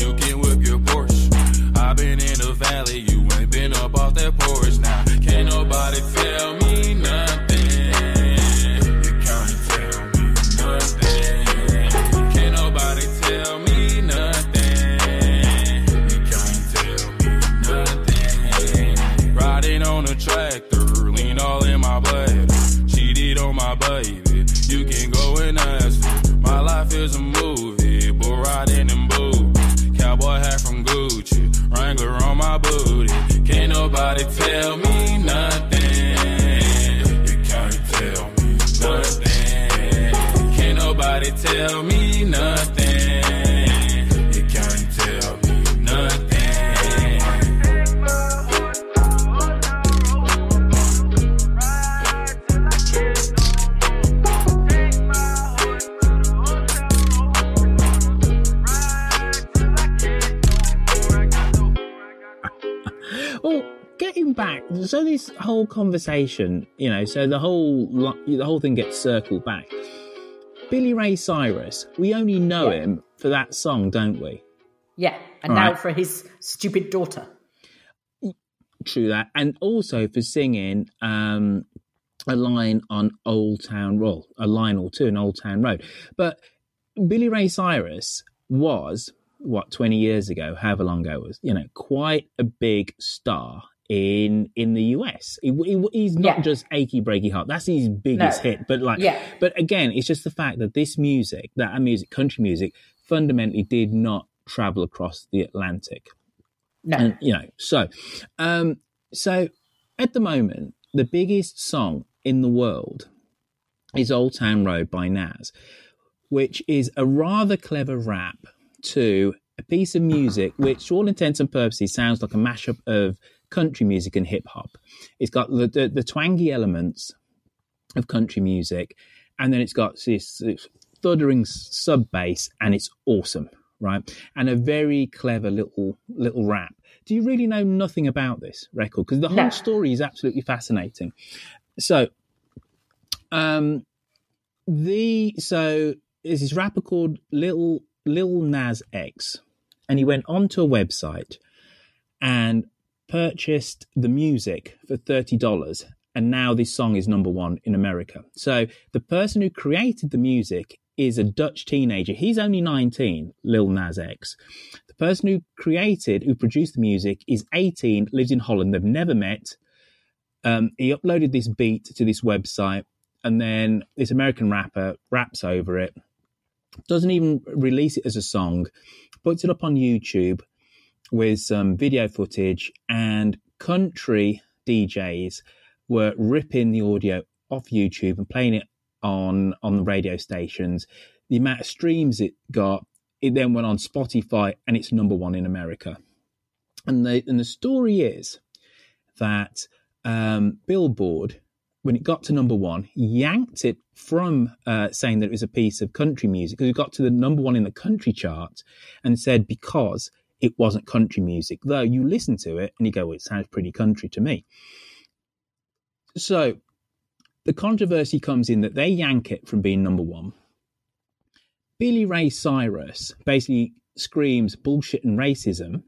you can whip your Porsche. I've been in the valley, you ain't been up off that porch now. Can't Well, getting back, so this whole conversation, you know, so the whole thing gets circled back. Billy Ray Cyrus, we only know him for that song, don't we? Yeah, and now for his stupid daughter. True that. And also for singing a line on Old Town Road, a line or two on Old Town Road. But Billy Ray Cyrus was, what, 20 years ago, however long ago it was, you know, quite a big star in the US. He's not just Achy Breaky Heart. That's his biggest hit. But but again, it's just the fact that this music, country music, fundamentally did not travel across the Atlantic. No. And, you know, so at the moment, the biggest song in the world is Old Town Road by Nas, which is a rather clever rap to a piece of music which, to all intents and purposes, sounds like a mashup of country music and hip-hop. It's got the twangy elements of country music, and then it's got this thuddering sub-bass, and it's awesome, right? And a very clever little rap. Do you really know nothing about this record? Because the whole story is absolutely fascinating. So, there's this rapper called Lil Nas X, and he went onto a website and purchased the music for $30, and now this song is number one in America. So the person who created the music is a Dutch teenager. He's only 19, Lil Nas X. The person who produced the music is 18, lives in Holland. They've never met. He uploaded this beat to this website, and then this American rapper raps over it, doesn't even release it as a song, puts it up on YouTube with some video footage, and country DJs were ripping the audio off YouTube and playing it on the radio stations. The amount of streams it got, it then went on Spotify, and it's number one in America. And the story is that Billboard, when it got to number one, yanked it from saying that it was a piece of country music, because it got to the number one in the country chart, and said because it wasn't country music, though you listen to it and you go, well, it sounds pretty country to me. So the controversy comes in that they yank it from being number one. Billy Ray Cyrus basically screams bullshit and racism.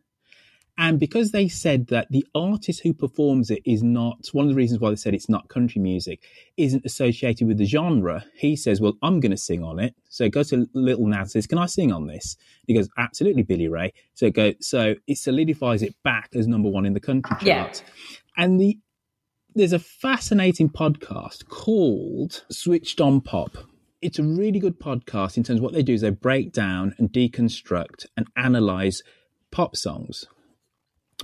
And because they said that the artist who performs it is not, one of the reasons why they said it's not country music, isn't associated with the genre, he says, well, I'm going to sing on it. So it goes to Lil Nas and says, can I sing on this? He goes, absolutely, Billy Ray. So it solidifies it back as number one in the country chart. And there's a fascinating podcast called Switched on Pop. It's a really good podcast in terms of what they do is they break down and deconstruct and analyze pop songs.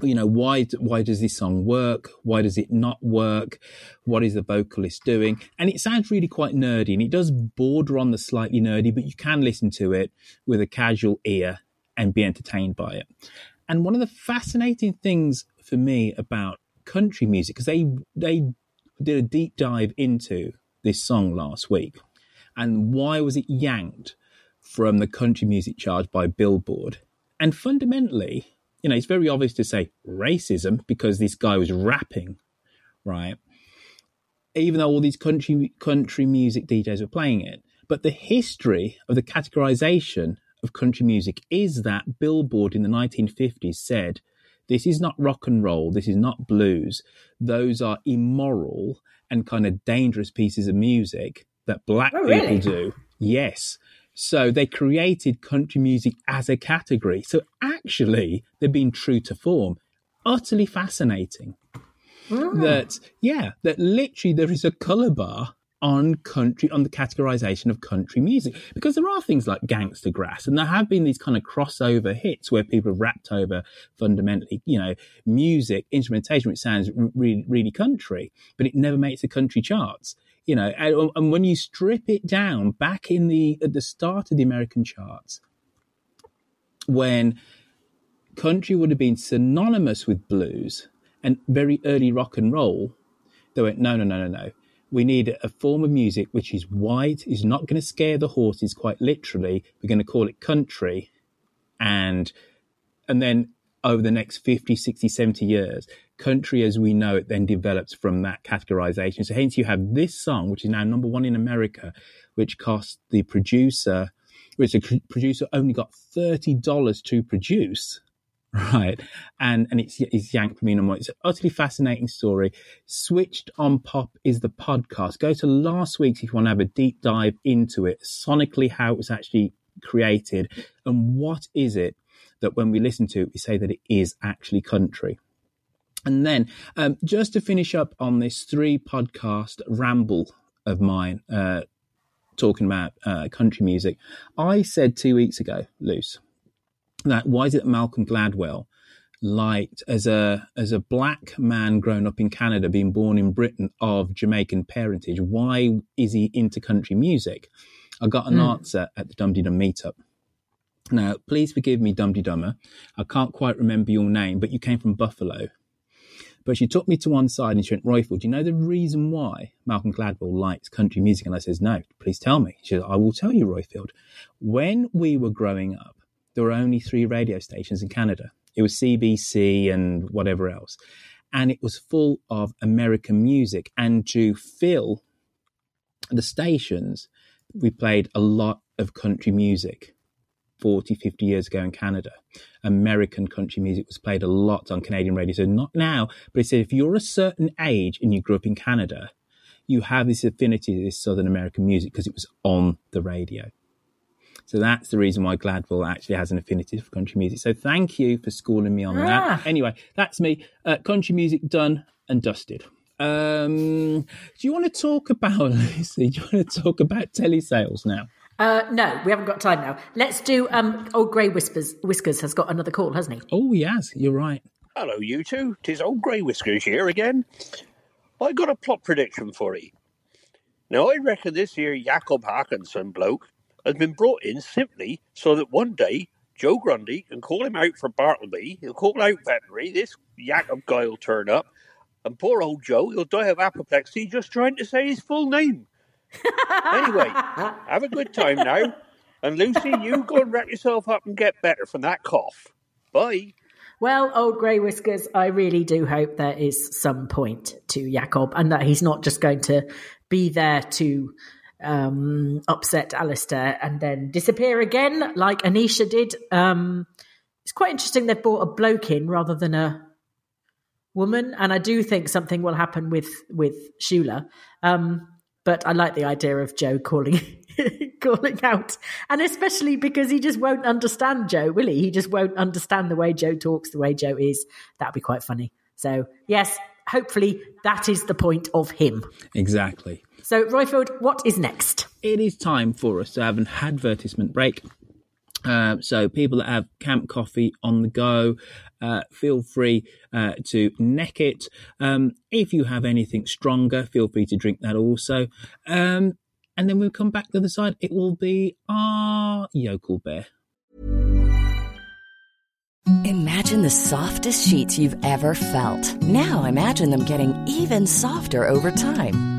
You know, why does this song work? Why does it not work? What is the vocalist doing? And it sounds really quite nerdy, and it does border on the slightly nerdy, but you can listen to it with a casual ear and be entertained by it. And one of the fascinating things for me about country music, because they did a deep dive into this song last week, and why was it yanked from the country music chart by Billboard? And fundamentally, you know, it's very obvious to say racism, because this guy was rapping, right? Even though all these country music DJs were playing it. But the history of the categorization of country music is that Billboard in the 1950s said, this is not rock and roll, this is not blues. Those are immoral and kind of dangerous pieces of music that black people do. Yes. So they created country music as a category. So actually, they've been true to form. Utterly fascinating. That literally there is a colour bar on the categorisation of country music. Because there are things like Gangster Grass, and there have been these kind of crossover hits where people have rapped over fundamentally, you know, music, instrumentation, which sounds really, really country, but it never makes the country charts. You know, and when you strip it down back at the start of the American charts, when country would have been synonymous with blues and very early rock and roll, they went, no. We need a form of music which is white, is not going to scare the horses quite literally. We're going to call it country. And then over the next 50, 60, 70 years, country as we know it then develops from that categorization. So hence you have this song, which is now number one in America, which cost the producer, which the producer only got $30 to produce, right? And it's yanked from number one. It's an utterly fascinating story. Switched on Pop is the podcast. Go to last week's if you want to have a deep dive into it, sonically how it was actually created, and what is it that when we listen to it, we say that it is actually country. And then just to finish up on this three podcast ramble of mine, talking about country music, I said 2 weeks ago, Luce, that why is it that Malcolm Gladwell liked, as a black man grown up in Canada, being born in Britain of Jamaican parentage, why is he into country music? I got an answer at the Dumdy Dum meetup. Now, please forgive me, Dumdy Dummer. I can't quite remember your name, but you came from Buffalo. But she took me to one side and she went, Roifield, do you know the reason why Malcolm Gladwell likes country music? And I says, no, please tell me. She said, I will tell you, Roifield. When we were growing up, there were only three radio stations in Canada. It was CBC and whatever else. And it was full of American music. And to fill the stations, we played a lot of country music. 40, 50 years ago in Canada, American country music was played a lot on Canadian radio. So not now, but it said if you're a certain age and you grew up in Canada, you have this affinity to this Southern American music because it was on the radio. So that's the reason why Gladwell actually has an affinity for country music. So thank you for schooling me on that. Anyway, that's me. Country music done and dusted. Do you want to talk about, Lucy, do you want to talk about telesales now? No, we haven't got time now. Let's do Old Grey Whiskers has got another call, hasn't he? Oh, yes, you're right. Hello, you two. 'Tis Old Grey Whiskers here again. I got a plot prediction for you. Now, I reckon this here Jakob Haakonson bloke has been brought in simply so that one day Joe Grundy can call him out for Bartleby, he'll call out veterinary, this Jakob guy will turn up, and poor old Joe, he'll die of apoplexy just trying to say his full name. Anyway, have a good time now. And Lucy, you go and wrap yourself up and get better from that cough. Bye. Well, Old Grey Whiskers, I really do hope there is some point to Jakob and that he's not just going to be there to upset Alistair and then disappear again like Anisha did. It's quite interesting they've brought a bloke in rather than a woman, and I do think something will happen with Shula. But I like the idea of Joe calling out. And especially because he just won't understand Joe, will he? He just won't understand the way Joe talks, the way Joe is. That'd be quite funny. So, yes, hopefully that is the point of him. Exactly. So, Roifield, what is next? It is time for us to have an advertisement break. So people that have camp coffee on the go, feel free to neck it. If you have anything stronger, feel free to drink that also. And then we'll come back to the other side. It will be our yokel bear. Imagine the softest sheets you've ever felt. Now imagine them getting even softer over time.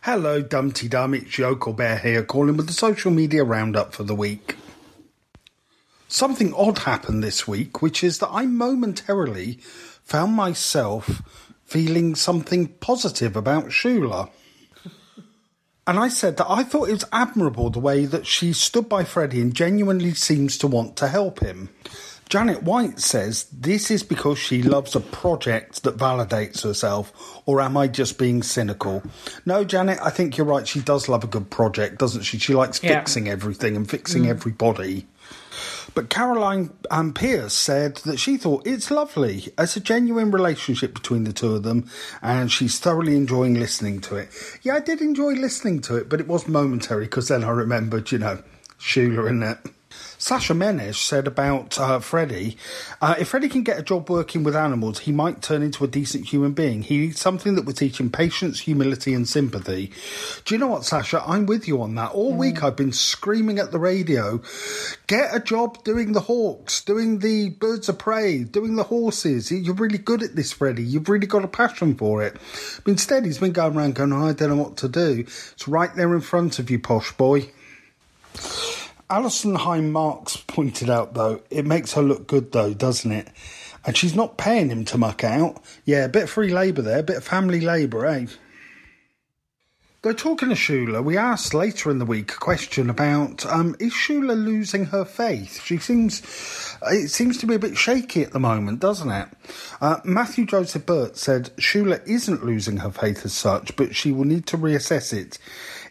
Hello, Dumpty Dum, it's Yokel Bear here, calling with the social media roundup for the week. Something odd happened this week, which is that I momentarily found myself feeling something positive about Shula. And I said that I thought it was admirable the way that she stood by Freddie and genuinely seems to want to help him. Janet White says this is because she loves a project that validates herself, or am I just being cynical? No, Janet, I think you're right. She does love a good project, doesn't she? She likes fixing everything and fixing everybody. But Caroline Pierce said that she thought it's lovely. It's a genuine relationship between the two of them, and she's thoroughly enjoying listening to it. Yeah, I did enjoy listening to it, but it was momentary because then I remembered, you know, Shula, innit? Sasha Menesh said about Freddie, if Freddie can get a job working with animals, he might turn into a decent human being. He needs something that would teach him patience, humility and sympathy. Do you know what, Sasha? I'm with you on that. All week I've been screaming at the radio, get a job doing the hawks, doing the birds of prey, doing the horses. You're really good at this, Freddie. You've really got a passion for it. But instead, he's been going around going, I don't know what to do. It's right there in front of you, posh boy. Alison Hine-Marks pointed out, though, it makes her look good, though, doesn't it? And she's not paying him to muck out. Yeah, a bit of free labour there, a bit of family labour, eh? Though talking to Shula, we asked later in the week a question about, is Shula losing her faith? It seems to be a bit shaky at the moment, doesn't it? Matthew Joseph Burt said Shula isn't losing her faith as such, but she will need to reassess it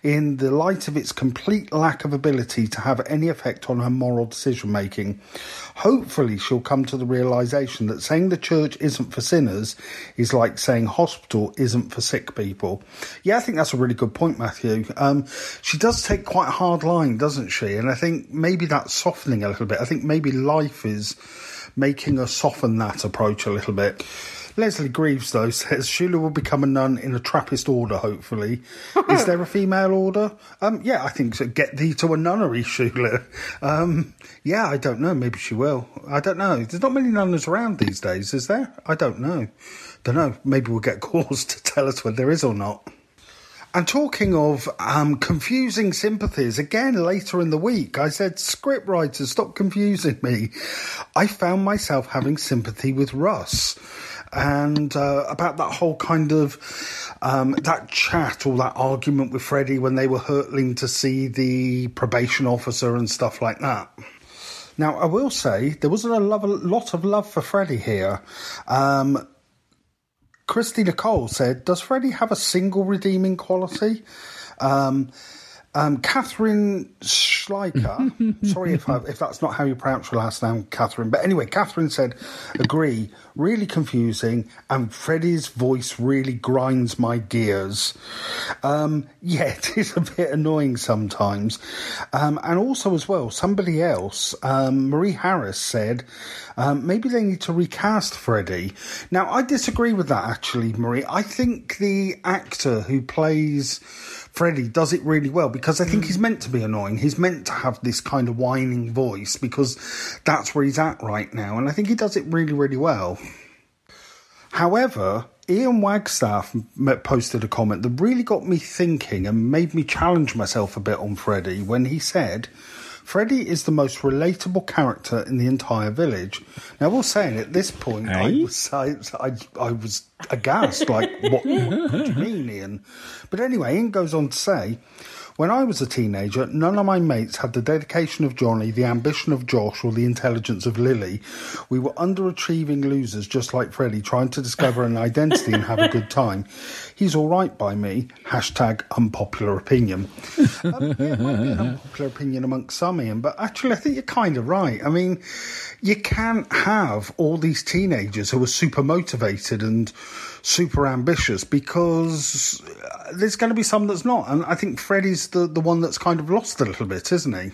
in the light of its complete lack of ability to have any effect on her moral decision-making. Hopefully she'll come to the realisation that saying the church isn't for sinners is like saying hospital isn't for sick people. Yeah, I think that's a really good point, Matthew. She does take quite a hard line, doesn't she? And I think maybe that's softening a little bit. I think maybe life is making her soften that approach a little bit. Leslie Greaves, though, says Shula will become a nun in a Trappist order, hopefully. Is there a female order? Yeah, I think so. Get thee to a nunnery, Shula. Yeah, I don't know. Maybe she will. I don't know. There's not many nuns around these days, is there? I don't know. Maybe we'll get calls to tell us whether there is or not. And talking of confusing sympathies, again later in the week, I said, scriptwriters, stop confusing me. I found myself having sympathy with Russ. And about that whole kind of, that chat or that argument with Freddie when they were hurtling to see the probation officer and stuff like that. Now, I will say there wasn't a lot of love for Freddie here. Christy Nicole said, does Freddie have a single redeeming quality? Catherine Schleicher, sorry if that's not how you pronounce your last name, Catherine. But anyway, Catherine said, agree, really confusing, and Freddie's voice really grinds my gears. Yeah, it is a bit annoying sometimes. And also as well, somebody else, Marie Harris said, maybe they need to recast Freddie. Now, I disagree with that, actually, Marie. I think the actor who plays Freddie does it really well because I think he's meant to be annoying. He's meant to have this kind of whining voice because that's where he's at right now. And I think he does it really, really well. However, Ian Wagstaff posted a comment that really got me thinking and made me challenge myself a bit on Freddie when he said, Freddie is the most relatable character in the entire village. Now, we're saying at this point, I was aghast, like, what do you mean, Ian? But anyway, Ian goes on to say, when I was a teenager, none of my mates had the dedication of Johnny, the ambition of Josh, or the intelligence of Lily. We were underachieving losers, just like Freddie, trying to discover an identity and have a good time. He's all right by me. Hashtag unpopular opinion. It might be an unpopular opinion amongst some, Ian, but actually I think you're kind of right. I mean, you can't have all these teenagers who are super motivated and super ambitious, because there's going to be some that's not. And I think Freddie's the one that's kind of lost a little bit, isn't he?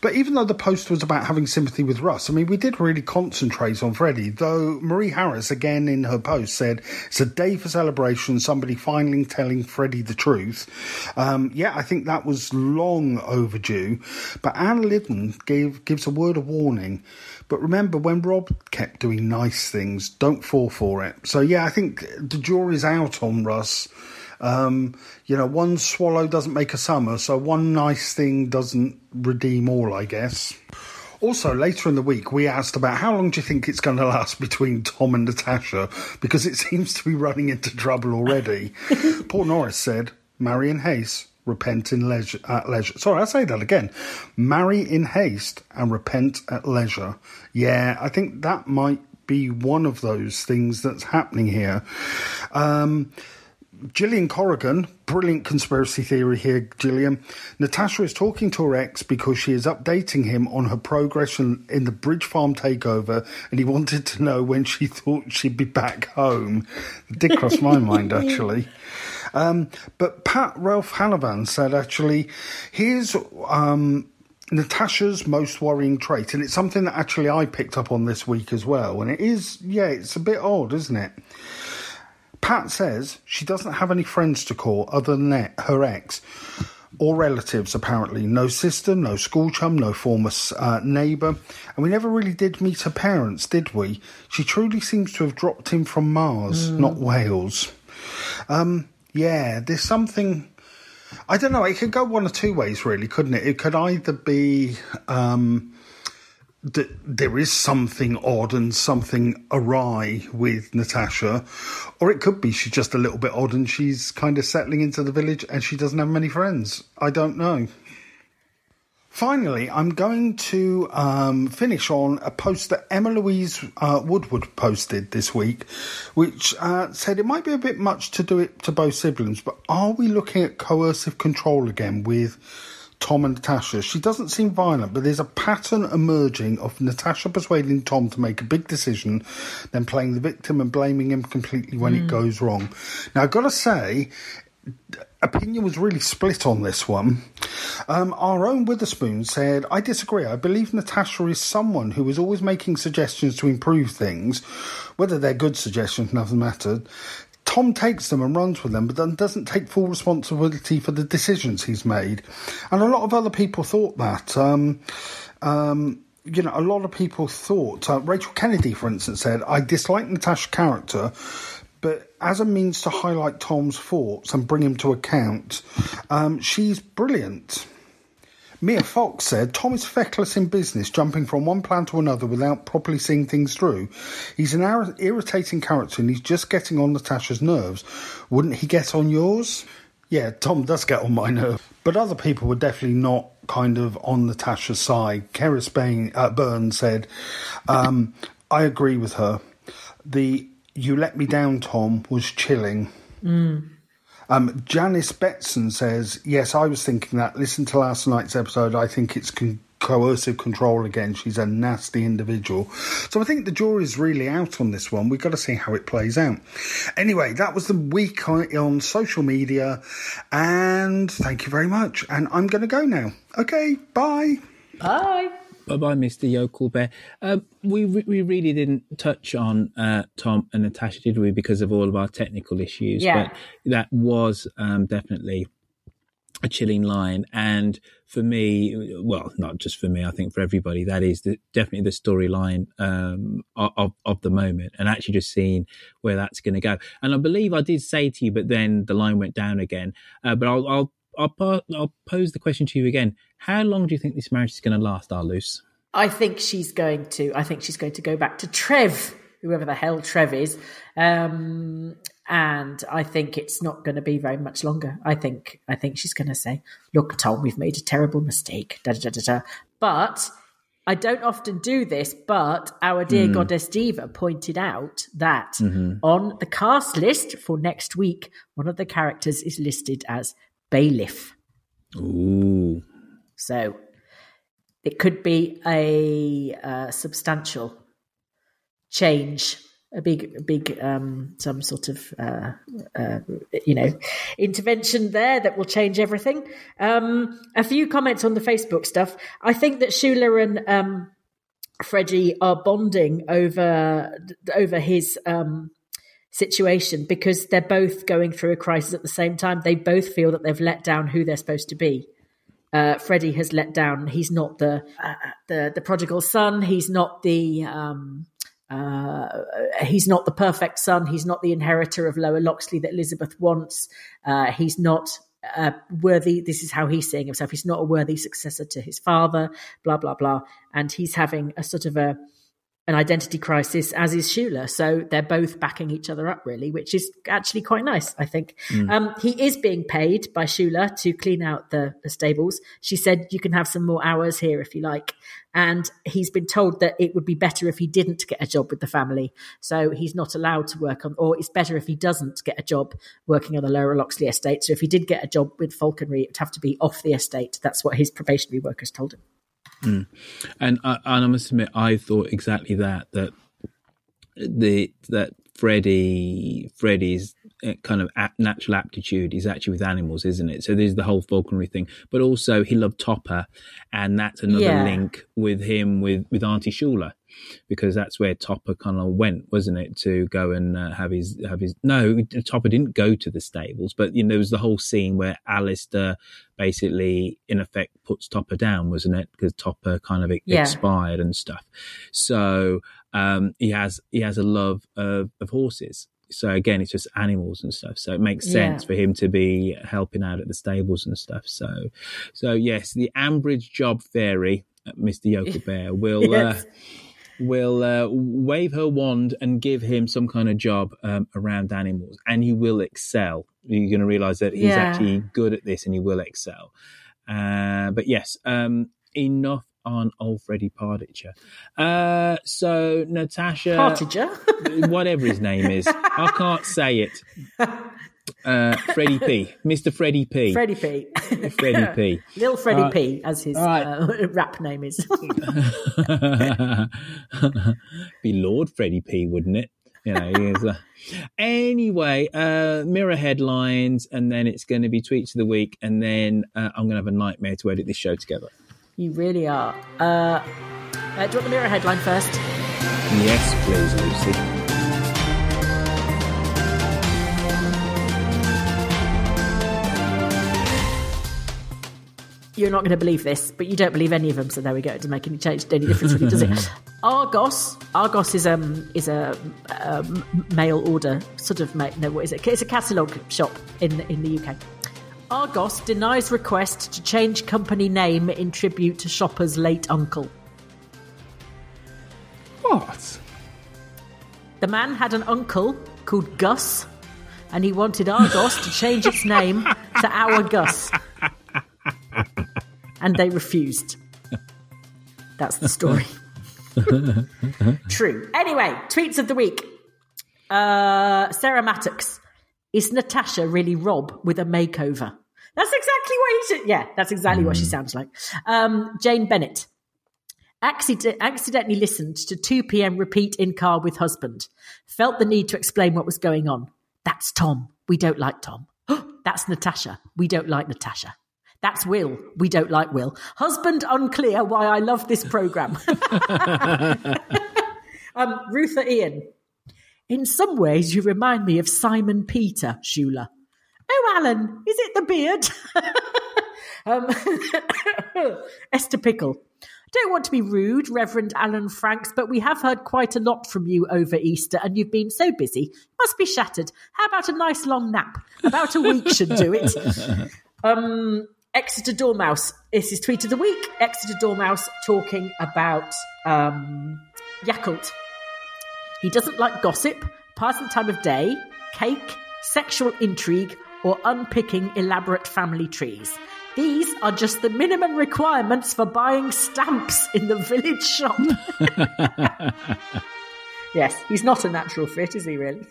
But even though the post was about having sympathy with Russ, I mean, we did really concentrate on Freddie, though Marie Harris, again in her post, said, it's a day for celebration, somebody finally telling Freddie the truth. Yeah, I think that was long overdue. But Anne Liddon gives a word of warning. But remember, when Rob kept doing nice things, don't fall for it. So, yeah, I think the jury's out on Russ. You know, one swallow doesn't make a summer, so one nice thing doesn't redeem all, I guess. Also, later in the week, we asked about how long do you think it's going to last between Tom and Natasha, because it seems to be running into trouble already. Paul Norris said, marry in haste, repent in leisure, at leisure. Sorry, I'll say that again. Marry in haste and repent at leisure. Yeah, I think that might be one of those things that's happening here. Gillian Corrigan, brilliant conspiracy theory here, Gillian. Natasha is talking to her ex because she is updating him on her progress in the Bridge Farm takeover, and he wanted to know when she thought she'd be back home. It did cross my mind, actually. But Pat Ralph Hanavan said, actually, here's Natasha's most worrying trait, and it's something that actually I picked up on this week as well. And it is, yeah, it's a bit odd, isn't it? Pat says she doesn't have any friends to call other than her ex or relatives, apparently. No sister, no school chum, no former neighbour. And we never really did meet her parents, did we? She truly seems to have dropped in from Mars, not Wales. Yeah, there's something... I don't know, it could go one of two ways, really, couldn't it? It could either be... there is something odd and something awry with Natasha, or it could be she's just a little bit odd and she's kind of settling into the village and she doesn't have many friends. I don't know. Finally, I'm going to finish on a post that Emma Louise Woodward posted this week, which said it might be a bit much to do it to both siblings, but are we looking at coercive control again with Tom and Natasha? She doesn't seem violent, but there's a pattern emerging of Natasha persuading Tom to make a big decision, then playing the victim and blaming him completely when it goes wrong. Now, I've got to say, opinion was really split on this one. Our own Witherspoon said, I disagree. I believe Natasha is someone who is always making suggestions to improve things, whether they're good suggestions, nothing mattered. Tom takes them and runs with them, but then doesn't take full responsibility for the decisions he's made. And a lot of other people thought that. You know, a lot of people thought... Rachel Kennedy, for instance, said, I dislike Natasha's character, but as a means to highlight Tom's faults and bring him to account, she's brilliant. Mia Fox said, Tom is feckless in business, jumping from one plan to another without properly seeing things through. He's an irritating character and he's just getting on Natasha's nerves. Wouldn't he get on yours? Yeah, Tom does get on my nerves. But other people were definitely not kind of on Natasha's side. Keris Byrne said, I agree with her. The "you let me down, Tom" was chilling. Janice Betson says, yes, I was thinking that. Listen to last night's episode. I think it's coercive control again. She's a nasty individual. So I think the jury's really out on this one. We've got to see how it plays out. Anyway, that was the week on social media. And thank you very much. And I'm going to go now. Okay, bye. Bye. Bye-bye, Mr. Yokel Bear. We really didn't touch on Tom and Natasha, did we, because of all of our technical issues? Yeah. But that was definitely a chilling line. And for me, well, not just for me, I think for everybody, that is definitely the storyline of the moment, and actually just seeing where that's going to go. And I believe I did say to you, but then the line went down again. But I'll pose the question to you again. How long do you think this marriage is going to last, Arluce? I think she's going to go back to Trev, whoever the hell Trev is. And I think it's not going to be very much longer. I think she's going to say, look, Tom, we've made a terrible mistake. Da, da, da, da, da. But I don't often do this, but our dear goddess diva pointed out that on the cast list for next week, one of the characters is listed as bailiff. Ooh. So it could be a substantial change a big some sort of intervention there that will change everything. A few comments on the Facebook stuff. I think that Shula and Freddie are bonding over his situation because they're both going through a crisis at the same time. They both feel that they've let down who they're supposed to be. Freddie has let down. He's not the prodigal son. He's not the he's not the perfect son. He's not the inheritor of Lower Loxley that Elizabeth wants. He's not worthy. This is how he's seeing himself. He's not a worthy successor to his father. Blah blah blah. And he's having a sort of an identity crisis, as is Shula. So they're both backing each other up, really, which is actually quite nice, I think. Mm. He is being paid by Shula to clean out the stables. She said, you can have some more hours here if you like. And he's been told that it would be better if he didn't get a job with the family. So he's not allowed to work on, or it's better if he doesn't get a job working on the Lower Loxley estate. So if he did get a job with falconry, it would have to be off the estate. That's what his probationary workers told him. Mm. And I must admit, I thought exactly that Freddie's kind of natural aptitude is actually with animals, isn't it? So there's the whole falconry thing, but also he loved Topper, and that's another link with him with Auntie Shula, because that's where Topper kind of went, wasn't it, to go and have his. No, Topper didn't go to the stables, but there was the whole scene where Alistair basically, in effect, puts Topper down, wasn't it? Because Topper kind of expired and stuff. So he has a love of horses. So again, it's just animals and stuff. So it makes sense for him to be helping out at the stables and stuff. So yes, the Ambridge job fairy, Mr. Yoker Bear, will. Yes. Will wave her wand and give him some kind of job around animals, and he will excel. You're going to realise that he's actually good at this, and he will excel. But yes, enough on old Freddie Pardicher. So Natasha... Pardicher? Whatever his name is. I can't say it. Freddie P. Mr. Freddie P. Freddie P. Freddie P. Little Freddie P, as his rap name is. Be Lord Freddie P, wouldn't it? Anyway, mirror headlines, and then it's going to be tweets of the week, and then I'm going to have a nightmare to edit this show together. You really are. Do you want the mirror headline first? Yes, please, Lucy. You're not going to believe this, but you don't believe any of them, so there we go. It doesn't make any change, any difference really, does it? Argos is a mail order sort of it's a catalogue shop in the UK. Argos denies request to change company name in tribute to shopper's late uncle. What? The man had an uncle called Gus, and he wanted Argos to change its name to Our Gus. And they refused. That's the story. True. Anyway, tweets of the week. Sarah Mattox. Is Natasha really Rob with a makeover? That's exactly what he should. Yeah, that's exactly what she sounds like. Jane Bennett. Accidentally listened to 2 p.m. repeat in car with husband. Felt the need to explain what was going on. That's Tom. We don't like Tom. That's Natasha. We don't like Natasha. That's Will. We don't like Will. Husband unclear why I love this programme. Ruther Ian. In some ways, you remind me of Simon Peter, Shula. Oh, Alan, is it the beard? Esther Pickle. Don't want to be rude, Reverend Alan Franks, but we have heard quite a lot from you over Easter, and you've been so busy. Must be shattered. How about a nice long nap? About a week should do it. Exeter Dormouse. This is tweet of the week. Exeter Dormouse talking about Yakult. He doesn't like gossip, passing time of day, cake, sexual intrigue, or unpicking elaborate family trees. These are just the minimum requirements for buying stamps in the village shop. Yes, he's not a natural fit, is he really?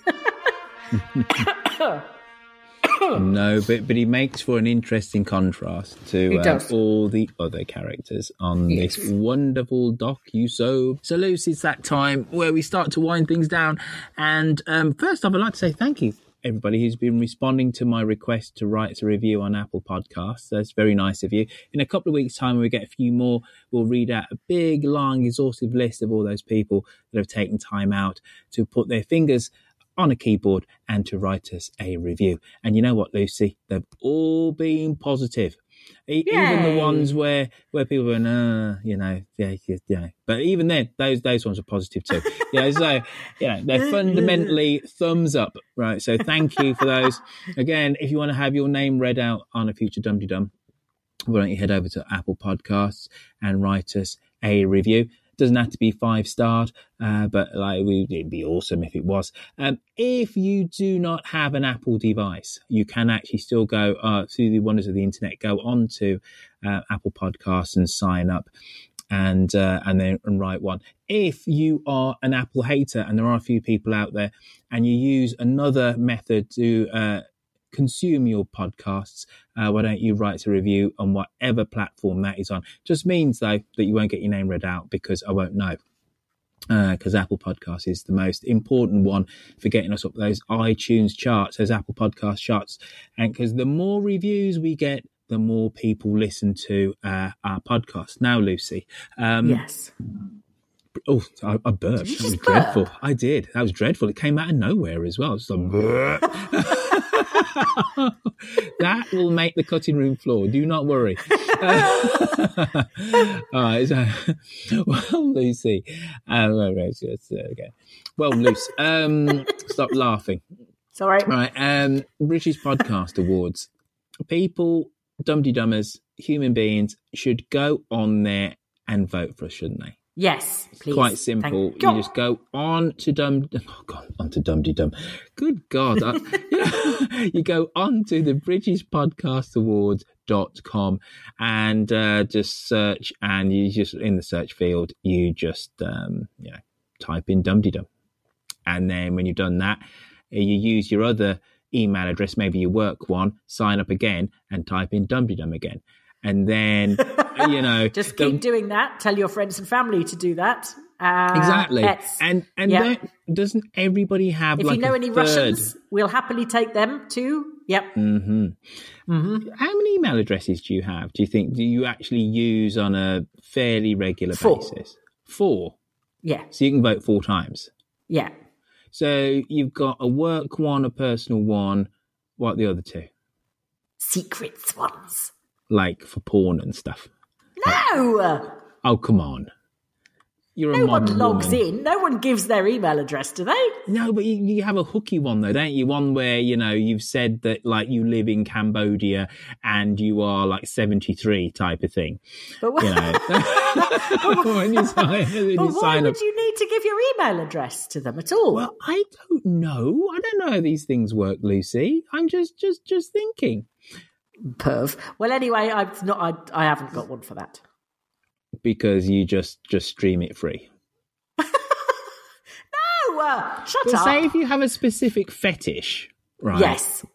No, but he makes for an interesting contrast to all the other characters on this wonderful doc you so salute. It's that time where we start to wind things down. And first off, I'd like to say thank you, everybody who's been responding to my request to write a review on Apple Podcasts. That's very nice of you. In a couple of weeks' time, when we get a few more, we'll read out a big, long, exhaustive list of all those people that have taken time out to put their fingers on a keyboard and to write us a review. And you know what, Lucy? They've all been positive. Yay. Even the ones where people were, But even then, those ones are positive too. They're fundamentally thumbs up, right? So thank you for those. Again, if you want to have your name read out on a future Dumpty Dum, why don't you head over to Apple Podcasts and write us a review? Doesn't have to be 5-starred, but it'd be awesome if it was. If you do not have an Apple device, you can actually still go through the wonders of the internet, go on to Apple Podcasts and sign up and then write one. If you are an Apple hater, and there are a few people out there, and you use another method to consume your podcasts, why don't you write a review on whatever platform that is on? Just means, though, that you won't get your name read out because I won't know, because Apple Podcasts is the most important one for getting us up those iTunes charts, those Apple Podcast charts. And because the more reviews we get, the more people listen to our podcast. Now, Lucy. Yes. Oh, I burped. That was dreadful. I did. That was dreadful. It came out of nowhere as well. It's like, that will make the cutting room floor. Do not worry. All right. So, Lucy. Okay. Well, Luce, stop laughing. It's all right. All right. British Podcast Awards. People, Dumpty Dummers, human beings, should go on there and vote for us, shouldn't they? Yes, please. It's quite simple. You just go on to Dumpty Dum. Good God. You go on to the BritishPodcastAwards.com and just search, and you just, in the search field, you just type in Dumpty Dum. And then when you've done that, you use your other email address, maybe your work one, sign up again and type in Dumpty Dum again. And then, just keep doing that. Tell your friends and family to do that. Exactly. Pets. And doesn't everybody have if like you know a any third? Russians, we'll happily take them too. Yep. Mm-hmm. Mm-hmm. How many email addresses do you have? Do you think you actually use on a fairly regular basis? 4. Yeah. So you can vote 4 times. Yeah. So you've got a work one, a personal one. What are the other 2? Secrets ones. Like for porn and stuff. No! Oh, come on. You're no one logs woman. In. No one gives their email address, do they? No, but you have a hooky one, though, don't you? One where, you've said that, you live in Cambodia and you are, 73 type of thing. But why would you need to give your email address to them at all? Well, I don't know. I don't know how these things work, Lucy. I'm just thinking. Perv. Well, anyway, I haven't got one for that. Because you just stream it free. No, shut up. Say if you have a specific fetish, right? Yes.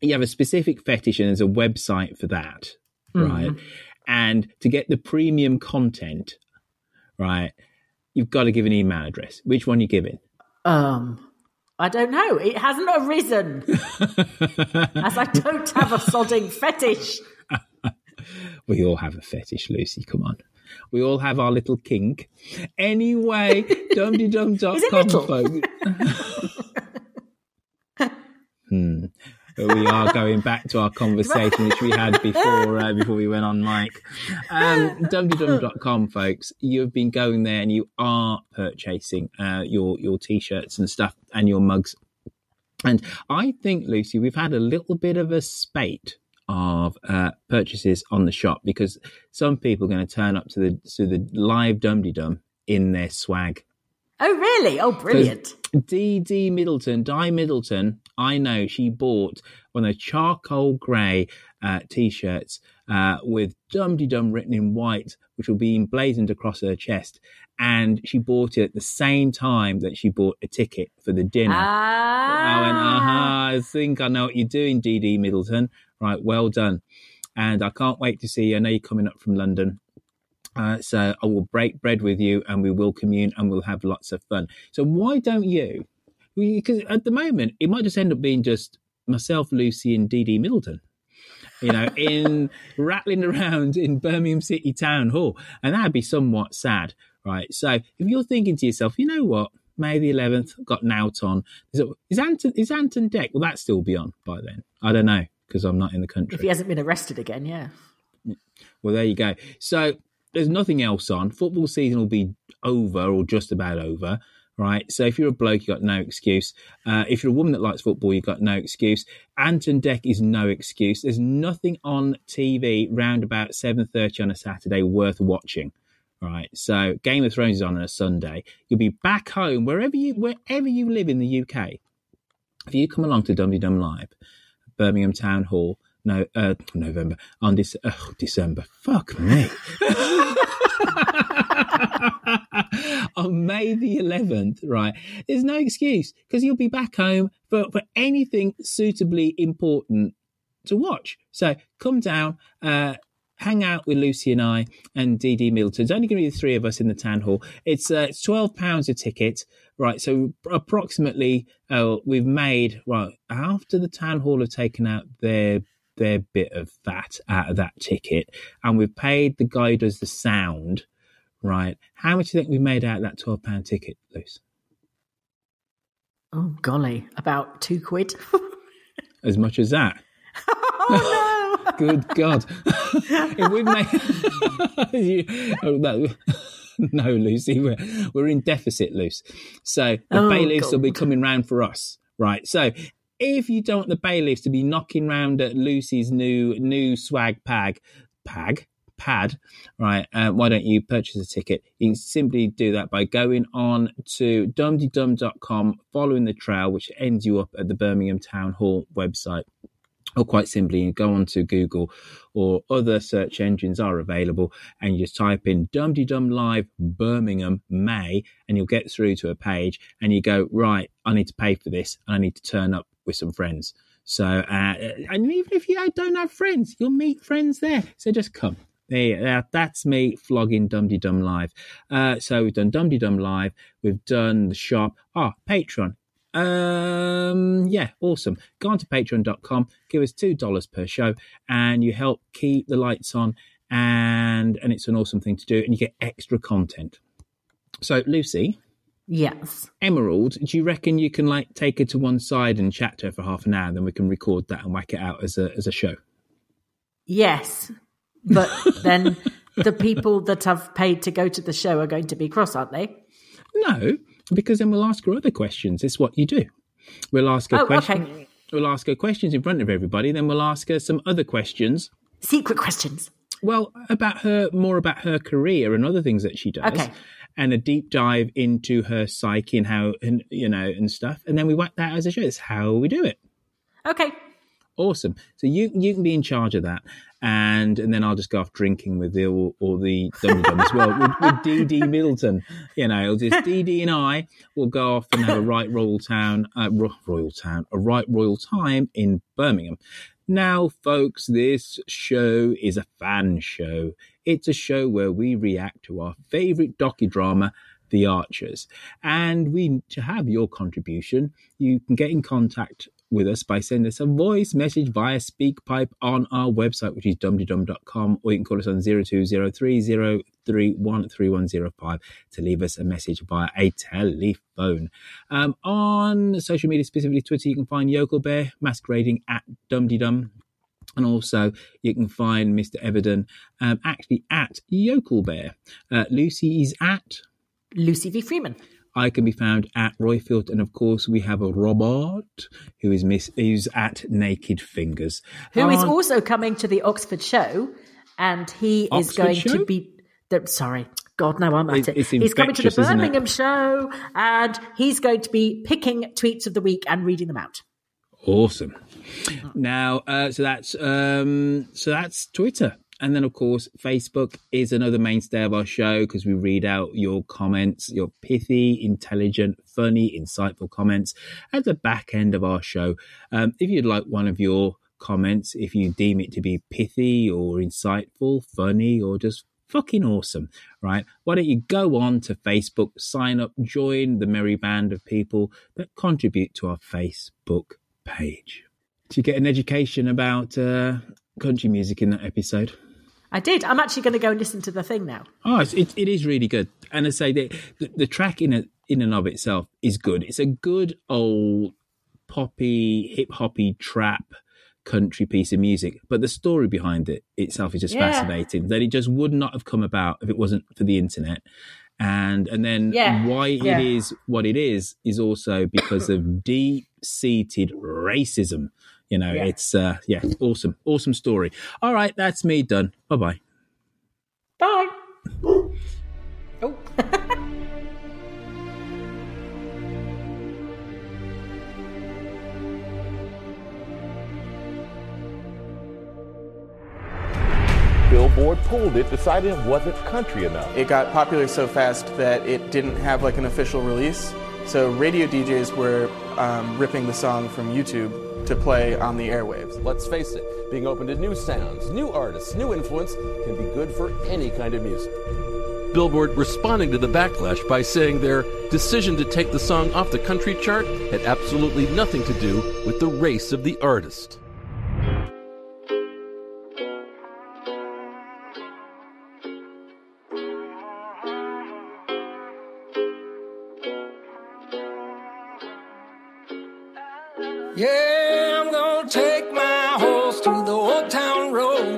You have a specific fetish and there's a website for that, right? And to get the premium content, right, you've got to give an email address. Which one are you giving? I don't know. It hasn't arisen, as I don't have a sodding fetish. We all have a fetish, Lucy. Come on. We all have our little kink. Anyway, dumdydum.com, folks. We are going back to our conversation which we had before we went on mic. Dumdydum.com, folks. You've been going there and you are purchasing your T-shirts and stuff and your mugs. And I think, Lucy, we've had a little bit of a spate of purchases on the shop because some people are going to turn up to the live Dumdydum in their swag. Oh, really? Oh, brilliant. Di Middleton, I know she bought one of the charcoal grey T-shirts with Dumpty Dum written in white, which will be emblazoned across her chest. and she bought it at the same time that she bought a ticket for the dinner. Ah. I went, I think I know what you're doing, D.D. Middleton. Right, well done. And I can't wait to see you. I know you're coming up from London. So I will break bread with you and we will commune and we'll have lots of fun. So why don't you? Because at the moment, it might just end up being just myself, Lucy and D.D. Middleton. You know, in rattling around in Birmingham City Town Hall. And that'd be somewhat sad, right? So if you're thinking to yourself, you know what, May the 11th, I've got Nout on. Is Anton Deck, will that still be on by then? I don't know, because I'm not in the country. If he hasn't been arrested again, yeah. Well, there you go. So there's nothing else on. Football season will be over or just about over. Right, so if you're a bloke, you've got no excuse. If you're a woman that likes football, you've got no excuse. Anton Deck is no excuse. There's nothing on TV round about 7:30 on a Saturday worth watching. Right, so Game of Thrones is on a Sunday. You'll be back home wherever you live in the UK. If you come along to Dum Dum Live, Birmingham Town Hall, December. Fuck me. On May the 11th, right, there's no excuse because you'll be back home for anything suitably important to watch. So come down, hang out with Lucy and I and D.D. Middleton. It's only going to be the three of us in the town hall. It's £12 a ticket, right? So approximately we've made, well, after the town hall have taken out their bit of that out of that ticket and we've paid the guy who does the sound, right, how much do you think we made out of that £12 ticket, Luce? Oh, golly, about £2. As much as that? Oh, no! Good God. If we've made... No, Lucy, we're in deficit, Luce. So the bailiffs will be coming round for us, right? So if you don't want the bailiffs to be knocking round at Lucy's new swag pad, right, why don't you purchase a ticket? You can simply do that by going on to dumdydum.com, following the trail, which ends you up at the Birmingham Town Hall website, or quite simply you go on to Google or other search engines are available and you just type in Dumdydum Live Birmingham May and you'll get through to a page and you go, right, I need to pay for this and I need to turn up with some friends. So and even if you don't have friends, you'll meet friends there, so just come. There, that's me flogging Dumdydum Live. So we've done Dumdydum Live. We've done the shop. Patreon. Yeah, awesome. Go on to patreon.com. Give us $2 per show and you help keep the lights on. And it's an awesome thing to do. And you get extra content. So, Lucy. Yes. Emerald, do you reckon you can like take her to one side and chat to her for half an hour? Then we can record that and whack it out as a show. Yes. But then the people that have paid to go to the show are going to be cross, aren't they? No, because then we'll ask her other questions. It's what you do. We'll ask her questions. Okay. We'll ask her questions in front of everybody. Then we'll ask her some other questions. Secret questions. Well, more about her career and other things that she does. Okay. And a deep dive into her psyche and how, and, you know, and stuff. And then we whack that as a show. That's how we do it. Okay. Awesome. So you can be in charge of that. And then I'll just go off drinking with the Dum-Dum as well, with D.D. Middleton. You know, just D.D. and I will go off and have a right royal time in Birmingham. Now, folks, this show is a fan show. It's a show where we react to our favourite docudrama, The Archers. And to have your contribution, you can get in contact with us by sending us a voice message via SpeakPipe on our website, which is dumdydum.com, or you can call us on 02030313105 to leave us a message via a telephone. On social media, specifically Twitter, you can find Yokel Bear masquerading at dumdydum. And also, you can find Mr. Everden actually at Yokel Bear. Lucy is at Lucy V. Freeman. I can be found at Roifield, and of course we have a Robert who's at Naked Fingers, who is also coming to the Oxford show, and he Oxford is going show? To be. Sorry, God, no, I'm at it. He's coming to the Birmingham show, and he's going to be picking tweets of the week and reading them out. Awesome. Now, so that's Twitter. And then, of course, Facebook is another mainstay of our show because we read out your comments, your pithy, intelligent, funny, insightful comments at the back end of our show. If you'd like one of your comments, if you deem it to be pithy or insightful, funny, or just fucking awesome, right? Why don't you go on to Facebook, sign up, join the merry band of people that contribute to our Facebook page. Did you get an education about country music in that episode? I did. I'm actually going to go and listen to the thing now. Oh, it is really good. And I say that the track in and of itself is good. It's a good old poppy, hip-hoppy trap country piece of music, but the story behind it itself is just fascinating, that it just would not have come about if it wasn't for the internet. And then why it is what it is also because of deep-seated racism. You know, it's, awesome. Awesome story. All right, that's me done. Bye-bye. Bye. Oh. Billboard pulled it, decided it wasn't country enough. It got popular so fast that it didn't have like an official release. So radio DJs were ripping the song from YouTube to play on the airwaves. Let's face it, being open to new sounds, new artists, new influence can be good for any kind of music. Billboard responding to the backlash by saying their decision to take the song off the country chart had absolutely nothing to do with the race of the artist.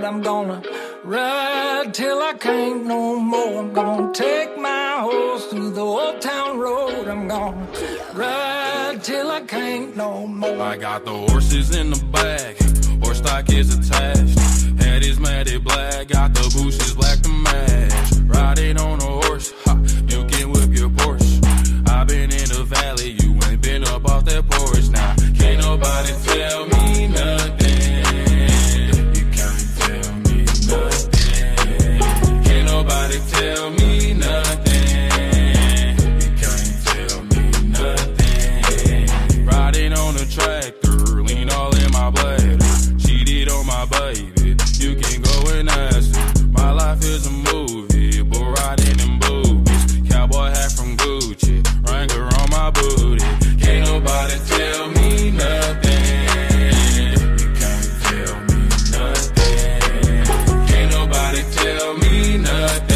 I'm gonna ride till I can't no more. I'm gonna take my horse through the old town road. I'm gonna ride till I can't no more. I got the horses in the back, horse stock is attached. Head is matted black, got the bushes black to match. Riding on a horse, ha, you can whip your Porsche. I've been in the valley, you ain't been up off that porch. Now, can't nobody tell me nothing. Nobody tell me nothing. You can't tell me nothing. Riding on a tractor, lean all in my bladder. Cheated on my baby, you can go and ask her. My life is a movie, bull riding in boobies. Cowboy hat from Gucci, Wrangler on my booty. Can't nobody tell me nothing. You can't tell me nothing. Can't nobody tell me nothing.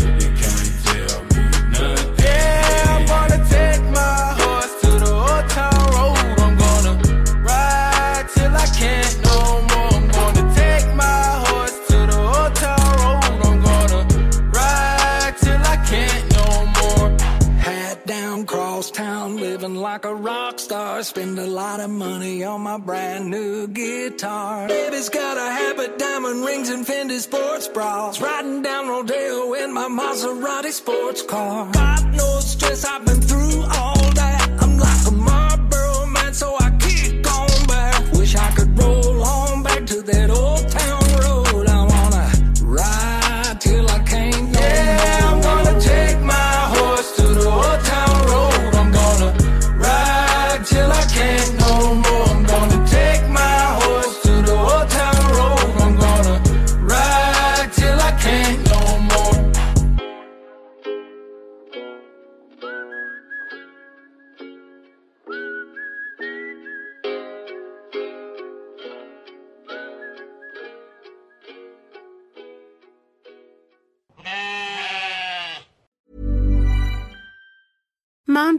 You can't tell me nothing. Yeah, I'm gonna take my horse to the old town road. I'm gonna ride till I can't no more. I'm gonna take my horse to the old town road. I'm gonna ride till I can't no more. Hat down, cross town, living like a rock star. Spend a lot of money on my brand new guitar. Baby's got a habit, diamond rings and Fendi sports bras. Riding down Rodeo in my Maserati sports car. Got no stress, I've been through all that. I'm like a Marlboro man, so I kick on back. Wish I could roll on back to that old town road. I wanna ride till I can't no more. I'm gonna take my horse to the old town road. I'm gonna ride till I can't no more. I'm gonna take my horse to the old town road. I'm gonna ride till I can't no more. Mom